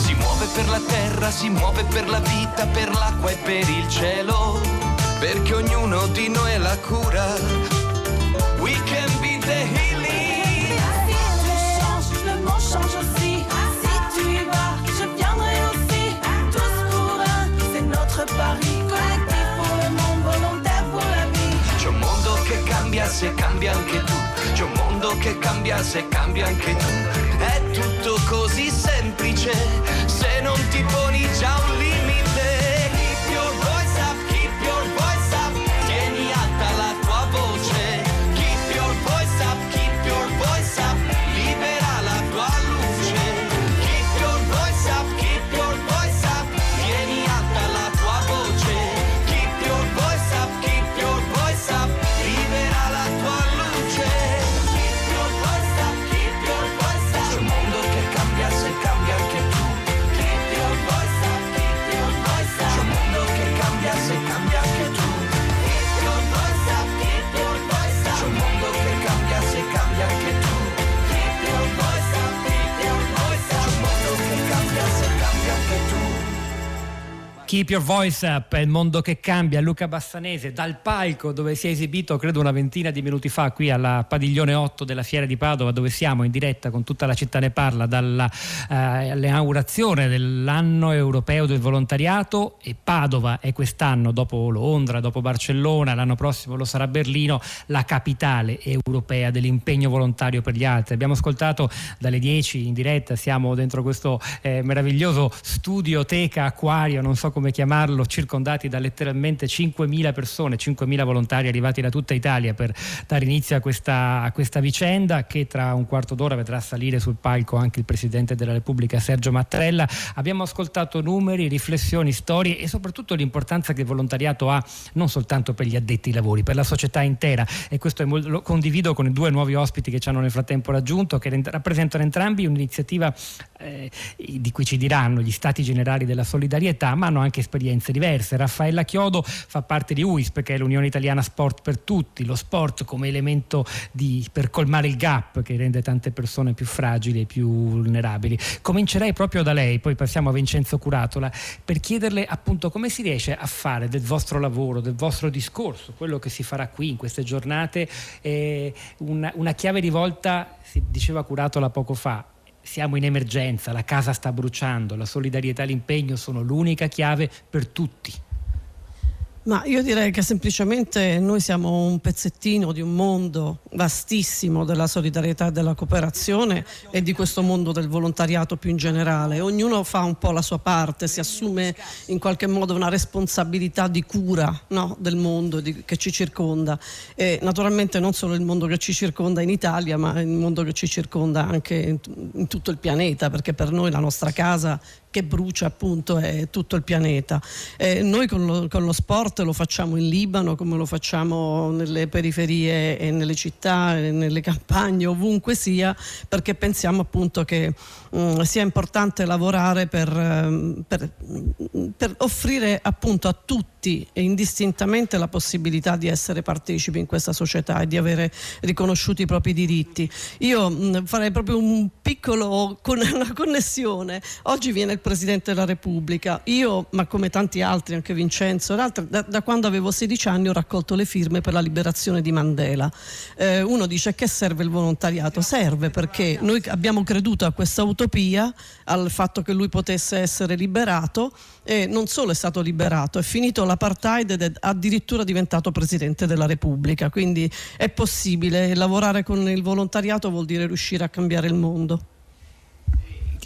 Si muove per la terra, si muove per la vita, per l'acqua e per il cielo. perché ognuno di noi è la cura. We can be the healing. Si tu changes, le monde change aussi. Si tu y vas, je viendrai aussi. Tous pour un, c'est notre pari. Collectif pour le monde, volontaire pour la vie. C'è un mondo che cambia se cambia anche tu. C'è un mondo che cambia se cambia anche tu. È tutto così semplice se non ti poni già un limite. Keep Your Voice Up, il mondo che cambia. Luca Bassanese dal palco dove si è esibito credo una ventina di minuti fa qui alla Padiglione otto della Fiera di Padova, dove siamo in diretta con tutta la città ne parla dall'inaugurazione eh, dell'anno europeo del volontariato. E Padova è quest'anno, dopo Londra, dopo Barcellona, l'anno prossimo lo sarà Berlino, la capitale europea dell'impegno volontario per gli altri. Abbiamo ascoltato dalle dieci in diretta, siamo dentro questo eh, meraviglioso studio teca acquario, non so come come chiamarlo, circondati da letteralmente cinquemila persone, cinquemila volontari arrivati da tutta Italia per dare inizio a questa, a questa vicenda che tra un quarto d'ora vedrà salire sul palco anche il Presidente della Repubblica Sergio Mattarella. Abbiamo ascoltato numeri, riflessioni, storie e soprattutto l'importanza che il volontariato ha non soltanto per gli addetti ai lavori, per la società intera, e questo lo condivido con i due nuovi ospiti che ci hanno nel frattempo raggiunto, che rappresentano entrambi un'iniziativa eh, di cui ci diranno gli Stati Generali della Solidarietà, ma hanno anche esperienze diverse. Raffaella Chiodo fa parte di U I S P, che è l'Unione Italiana Sport per Tutti, lo sport come elemento di, per colmare il gap che rende tante persone più fragili e più vulnerabili. Comincerei proprio da lei, poi passiamo a Vincenzo Curatola, per chiederle appunto come si riesce a fare del vostro lavoro, del vostro discorso, quello che si farà qui in queste giornate, eh, una, una chiave di volta. Si diceva Curatola poco fa, siamo in emergenza, la casa sta bruciando, la solidarietà e l'impegno sono l'unica chiave per tutti. Ma io direi che semplicemente noi siamo un pezzettino di un mondo vastissimo della solidarietà e della cooperazione e di questo mondo del volontariato più in generale. Ognuno fa un po' la sua parte, si assume in qualche modo una responsabilità di cura, no, del mondo di, che ci circonda, e naturalmente non solo il mondo che ci circonda in Italia, ma il mondo che ci circonda anche in, in tutto il pianeta, perché per noi la nostra casa che brucia appunto è tutto il pianeta. Eh, noi con lo, con lo sport lo facciamo in Libano, come lo facciamo nelle periferie e nelle città e nelle campagne, ovunque sia, perché pensiamo appunto che mh, sia importante lavorare per, per, per offrire appunto a tutti e indistintamente la possibilità di essere partecipi in questa società e di avere riconosciuti i propri diritti. Io mh, farei proprio un piccolo con una connessione. Oggi viene il Presidente della Repubblica, io, ma come tanti altri, anche Vincenzo, da, da quando avevo sedici anni ho raccolto le firme per la liberazione di Mandela. Eh, uno dice: che serve il volontariato? Serve perché noi abbiamo creduto a questa utopia, al fatto che lui potesse essere liberato, e non solo è stato liberato, è finito l'apartheid ed è addirittura diventato Presidente della Repubblica. Quindi è possibile, lavorare con il volontariato vuol dire riuscire a cambiare il mondo.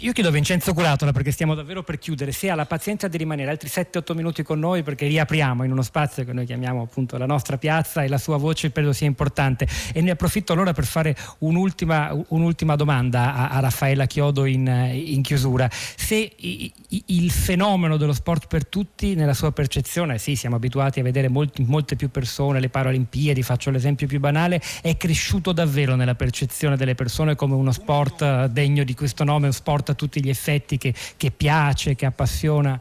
Io chiedo a Vincenzo Curatola, perché stiamo davvero per chiudere, se ha la pazienza di rimanere altri sette otto minuti con noi, perché riapriamo in uno spazio che noi chiamiamo appunto la nostra piazza e la sua voce credo sia importante. E ne approfitto allora per fare un'ultima, un'ultima domanda a, a Raffaella Chiodo in, in chiusura. Se i, i, il fenomeno dello sport per tutti, nella sua percezione, sì, siamo abituati a vedere molti, molte più persone, le Paralimpiadi, faccio l'esempio più banale, è cresciuto davvero nella percezione delle persone come uno sport degno di questo nome, un sport a tutti gli effetti che, che piace, che appassiona?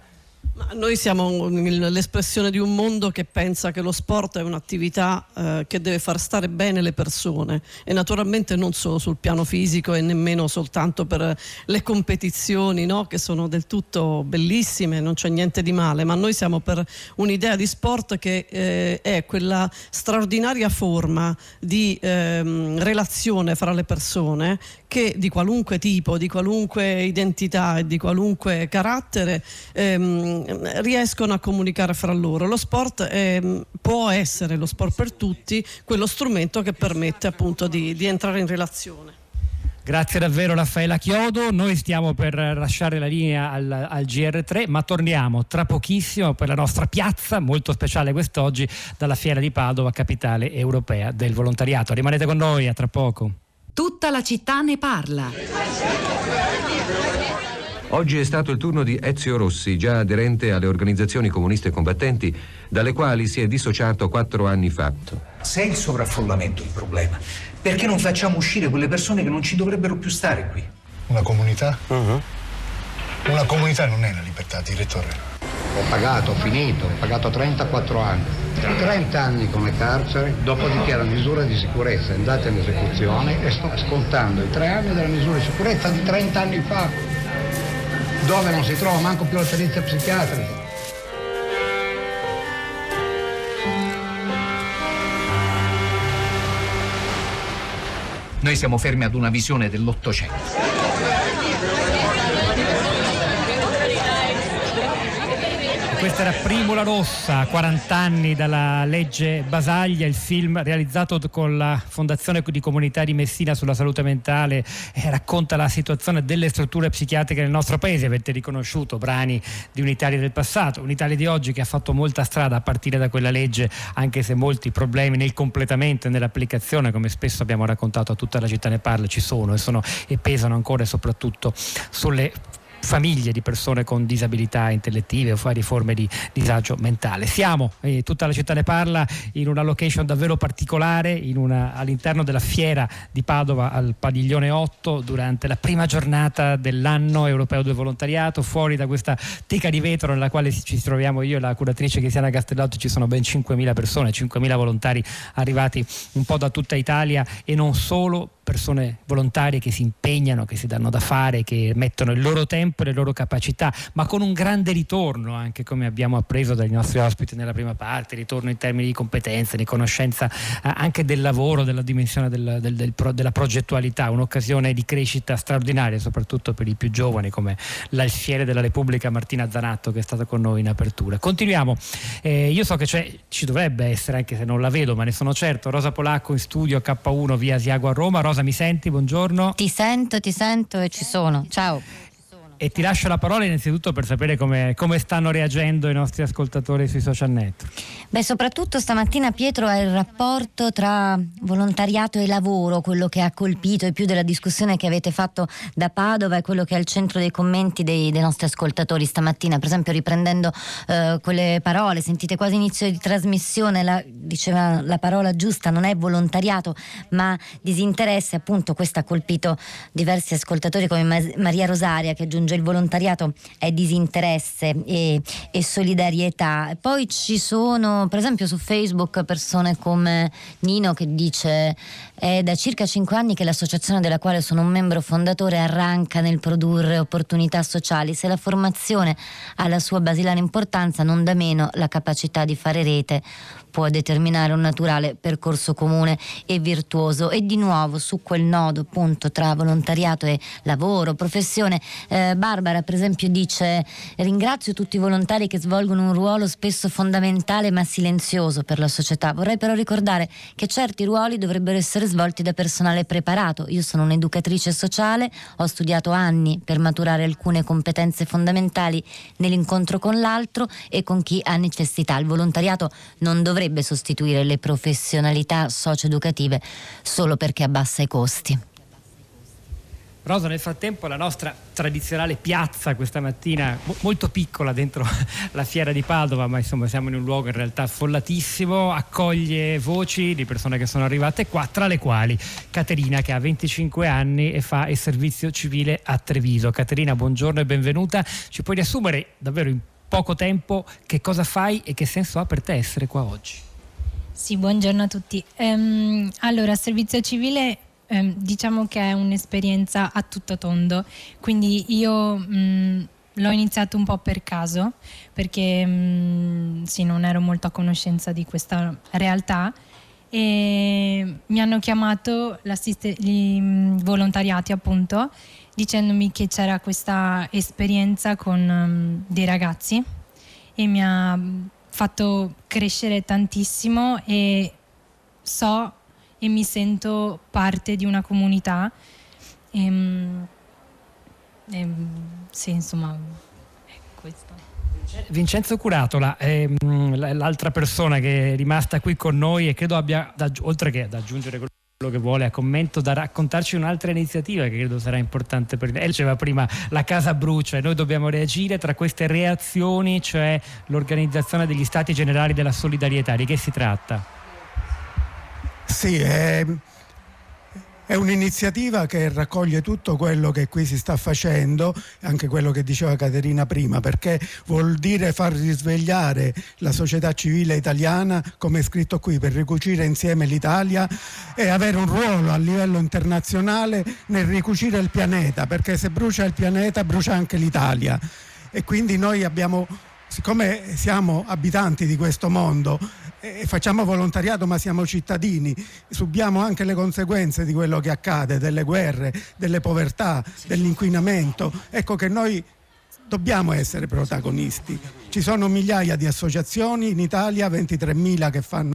Ma noi siamo l'espressione di un mondo che pensa che lo sport è un'attività eh, che deve far stare bene le persone, e naturalmente non solo sul piano fisico e nemmeno soltanto per le competizioni, no? Che sono del tutto bellissime, non c'è niente di male, ma noi siamo per un'idea di sport che eh, è quella straordinaria forma di eh, relazione fra le persone che, di qualunque tipo, di qualunque identità e di qualunque carattere, ehm, riescono a comunicare fra loro. Lo sport è, può essere, lo sport per tutti, quello strumento che permette appunto di, di entrare in relazione. Grazie davvero Raffaella Chiodo. Noi stiamo per lasciare la linea al, al G R tre, ma torniamo tra pochissimo per la nostra piazza molto speciale quest'oggi dalla Fiera di Padova, capitale europea del volontariato. Rimanete con noi, a tra poco. Tutta la città ne parla. Oggi è stato il turno di Ezio Rossi, già aderente alle organizzazioni comuniste combattenti, dalle quali si è dissociato quattro anni fa. Se è il sovraffollamento il problema, perché non facciamo uscire quelle persone che non ci dovrebbero più stare qui? Una comunità? Uh-huh. Una comunità non è la libertà, direttore. Ho pagato, ho finito, ho pagato trentaquattro anni. trenta anni come carcere, dopodiché la misura di sicurezza è andata in esecuzione e sto scontando i tre anni della misura di sicurezza di trenta anni fa, dove non si trova manco più l'attendenza psichiatrica. Noi siamo fermi ad una visione dell'Ottocento. Questa era Primo La Rossa, quaranta anni dalla legge Basaglia, il film realizzato con la Fondazione di Comunità di Messina sulla salute mentale, eh, racconta la situazione delle strutture psichiatriche nel nostro paese. Avete riconosciuto brani di un'Italia del passato, un'Italia di oggi che ha fatto molta strada a partire da quella legge, anche se molti problemi nel completamento e nell'applicazione, come spesso abbiamo raccontato a Tutta la città ne parla, ci sono e, sono, e pesano ancora e soprattutto sulle famiglie di persone con disabilità intellettive o varie forme di disagio mentale. Siamo, eh, Tutta la città ne parla, in una location davvero particolare, in una, all'interno della Fiera di Padova al Padiglione otto, durante la prima giornata dell'anno europeo del volontariato. Fuori da questa teca di vetro nella quale ci troviamo io e la curatrice Tiziana Castellotti ci sono ben cinquemila persone, cinquemila volontari arrivati un po' da tutta Italia e non solo, persone volontarie che si impegnano, che si danno da fare, che mettono il loro tempo e le loro capacità, ma con un grande ritorno anche, come abbiamo appreso dai nostri ospiti nella prima parte, ritorno in termini di competenze, di conoscenza eh, anche del lavoro, della dimensione del, del, del pro, della progettualità, un'occasione di crescita straordinaria soprattutto per i più giovani come l'alfiere della Repubblica Martina Zanatto, che è stata con noi in apertura. Continuiamo, eh, io so che c'è, ci dovrebbe essere, anche se non la vedo ma ne sono certo, Rosa Polacco in studio K uno Via Asiago a Roma. Rosa, mi senti? Buongiorno. Ti sento, ti sento e ci sono. Ciao. E ti lascio la parola innanzitutto per sapere come, come stanno reagendo i nostri ascoltatori sui social network. Beh, soprattutto stamattina, Pietro, è il rapporto tra volontariato e lavoro quello che ha colpito, e più della discussione che avete fatto da Padova è quello che è al centro dei commenti dei, dei nostri ascoltatori stamattina. Per esempio, riprendendo eh, quelle parole sentite quasi inizio di trasmissione, la, diceva la parola giusta, non è volontariato ma disinteresse, appunto questo ha colpito diversi ascoltatori come Ma- Maria Rosaria, che aggiunge: il volontariato è disinteresse e, e solidarietà. Poi ci sono, per esempio, su Facebook persone come Nino che dice: è da circa cinque anni che l'associazione della quale sono un membro fondatore arranca nel produrre opportunità sociali. Se la formazione ha la sua basilare importanza, non da meno la capacità di fare rete può determinare un naturale percorso comune e virtuoso. E di nuovo su quel nodo appunto tra volontariato e lavoro, professione, eh, Barbara per esempio dice: ringrazio tutti i volontari che svolgono un ruolo spesso fondamentale ma silenzioso per la società, vorrei però ricordare che certi ruoli dovrebbero essere svolti da personale preparato. Io sono un'educatrice sociale, ho studiato anni per maturare alcune competenze fondamentali nell'incontro con l'altro e con chi ha necessità. Il volontariato non dovrebbe sostituire le professionalità socio-educative solo perché abbassa i costi. Rosa, nel frattempo la nostra tradizionale piazza questa mattina, molto piccola dentro la Fiera di Padova, ma insomma siamo in un luogo in realtà affollatissimo, accoglie voci di persone che sono arrivate qua, tra le quali Caterina, che ha venticinque anni e fa il servizio civile a Treviso. Caterina, buongiorno e benvenuta. Ci puoi riassumere davvero in poco tempo, che cosa fai e che senso ha per te essere qua oggi? Sì, buongiorno a tutti. Ehm, allora, servizio civile ehm, diciamo che è un'esperienza a tutto tondo, quindi io mh, l'ho iniziato un po' per caso, perché mh, sì, non ero molto a conoscenza di questa realtà, e mi hanno chiamato i volontariati, appunto, dicendomi che c'era questa esperienza con um, dei ragazzi, e mi ha fatto crescere tantissimo, e so e mi sento parte di una comunità e, e, sì, insomma, è questo. Vincenzo Curatola è l'altra persona che è rimasta qui con noi e credo abbia, oltre che ad aggiungere quello che vuole a commento, da raccontarci un'altra iniziativa che credo sarà importante per lei. Diceva prima la casa brucia e noi dobbiamo reagire. Tra queste reazioni c'è l'organizzazione degli Stati Generali della Solidarietà. Di che si tratta? Sì, è, è un'iniziativa che raccoglie tutto quello che qui si sta facendo, anche quello che diceva Caterina prima, perché vuol dire far risvegliare la società civile italiana, come è scritto qui, per ricucire insieme l'Italia e avere un ruolo a livello internazionale nel ricucire il pianeta, perché se brucia il pianeta brucia anche l'Italia. E quindi noi abbiamo, siccome siamo abitanti di questo mondo, facciamo volontariato ma siamo cittadini, subiamo anche le conseguenze di quello che accade, delle guerre, delle povertà, dell'inquinamento. Ecco che noi dobbiamo essere protagonisti. Ci sono migliaia di associazioni in Italia, ventitremila che fanno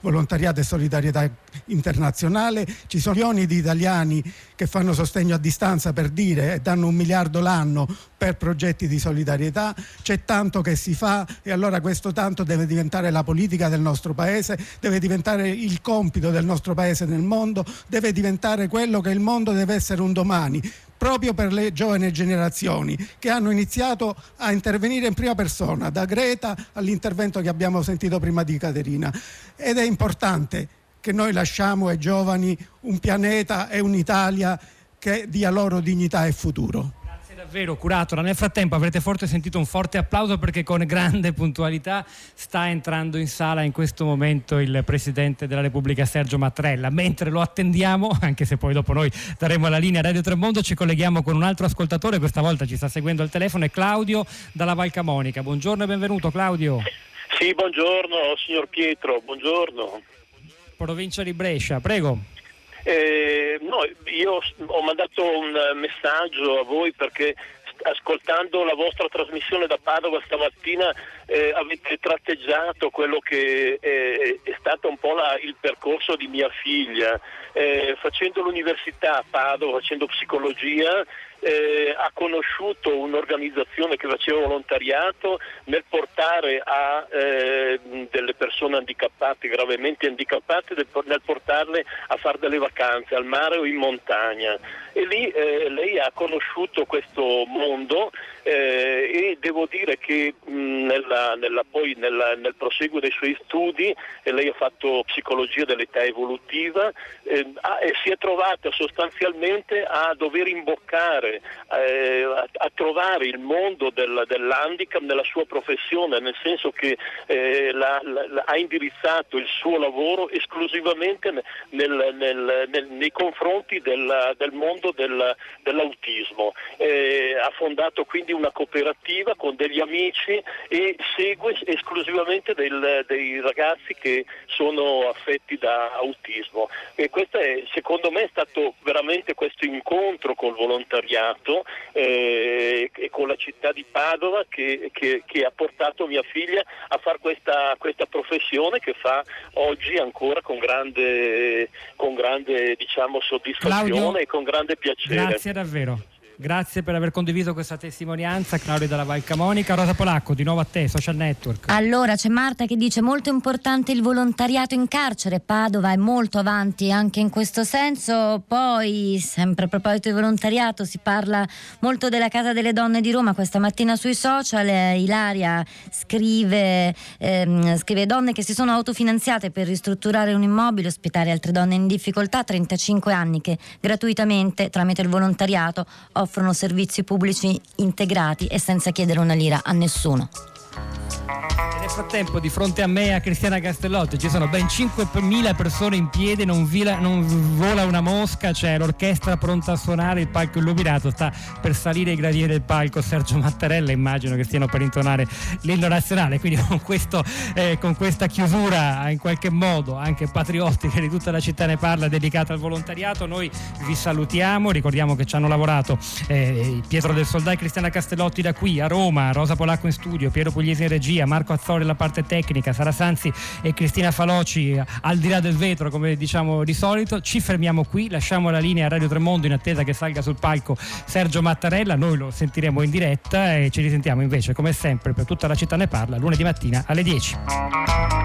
volontariato e solidarietà internazionale, ci sono milioni di italiani che fanno sostegno a distanza, per dire, e danno un miliardo l'anno per progetti di solidarietà. C'è tanto che si fa, e allora questo tanto deve diventare la politica del nostro paese, deve diventare il compito del nostro paese nel mondo, deve diventare quello che il mondo deve essere un domani, proprio per le giovani generazioni che hanno iniziato a intervenire in prima persona, da Greta all'intervento che abbiamo sentito prima di Caterina. Ed è importante che noi lasciamo ai giovani un pianeta e un'Italia che dia loro dignità e futuro. Davvero, Curatola. Nel frattempo avrete forse sentito un forte applauso, perché con grande puntualità sta entrando in sala in questo momento il Presidente della Repubblica Sergio Mattarella. Mentre lo attendiamo, anche se poi dopo noi daremo la linea a Radio Tremondo, ci colleghiamo con un altro ascoltatore, questa volta ci sta seguendo al telefono, è Claudio dalla Valcamonica. Buongiorno e benvenuto, Claudio. Sì, buongiorno signor Pietro, buongiorno. Provincia di Brescia, prego. Eh, no, io ho mandato un messaggio a voi perché ascoltando la vostra trasmissione da Padova stamattina eh, avete tratteggiato quello che eh, è stato un po' la, il percorso di mia figlia. Eh, facendo l'università a Padova, facendo psicologia, eh, ha conosciuto un'organizzazione che faceva volontariato nel portare a eh, delle persone handicappate, gravemente handicappate, nel portarle a fare delle vacanze al mare o in montagna, e lì eh, lei ha conosciuto questo mondo eh, e devo dire che mh, nella, nella, poi nella, nel proseguo dei suoi studi, eh, lei ha fatto psicologia dell'età evolutiva, eh, ha, e si è trovata sostanzialmente a dover imboccare Eh, a, a trovare il mondo del, dell'handicap nella sua professione, nel senso che eh, la, la, la, ha indirizzato il suo lavoro esclusivamente nel, nel, nel, nei confronti del, del mondo del, dell'autismo. Eh, ha fondato quindi una cooperativa con degli amici e segue esclusivamente del, dei ragazzi che sono affetti da autismo. E questo è, secondo me, è stato veramente questo incontro col volontariato Eh, e con la città di Padova che, che, che ha portato mia figlia a fare questa, questa professione che fa oggi ancora con grande, con grande diciamo, soddisfazione, Claudio, e con grande piacere. Grazie davvero, grazie per aver condiviso questa testimonianza, Claudio dalla Valcamonica. Rosa Polacco, di nuovo a te, Social Network. Allora, c'è Marta che dice: molto importante il volontariato in carcere, Padova è molto avanti anche in questo senso. Poi, sempre a proposito di volontariato, si parla molto della Casa delle Donne di Roma questa mattina sui social. Ilaria scrive ehm, scrive donne che si sono autofinanziate per ristrutturare un immobile, ospitare altre donne in difficoltà, trentacinque anni, che gratuitamente tramite il volontariato offrono servizi pubblici integrati e senza chiedere una lira a nessuno. Nel frattempo di fronte a me, a Tiziana Castellotti, ci sono ben cinquemila persone in piedi, non, vila, non vola una mosca, c'è l'orchestra pronta a suonare, il palco illuminato, sta per salire i gradini del palco Sergio Mattarella, immagino che stiano per intonare l'inno nazionale, quindi con, questo, eh, con questa chiusura in qualche modo anche patriottica di tutta la città ne parla, dedicata al volontariato, noi vi salutiamo, ricordiamo che ci hanno lavorato eh, Pietro del Soldato e Tiziana Castellotti da qui a Roma, Rosa Polacco in studio, Piero Pugliese in regia, Marco Azzoli la parte tecnica, Sara Sanzi e Cristina Faloci al di là del vetro, come diciamo di solito. Ci fermiamo qui, lasciamo la linea a Radio Tremondo in attesa che salga sul palco Sergio Mattarella, noi lo sentiremo in diretta e ci risentiamo invece come sempre per tutta la città ne parla lunedì mattina alle dieci.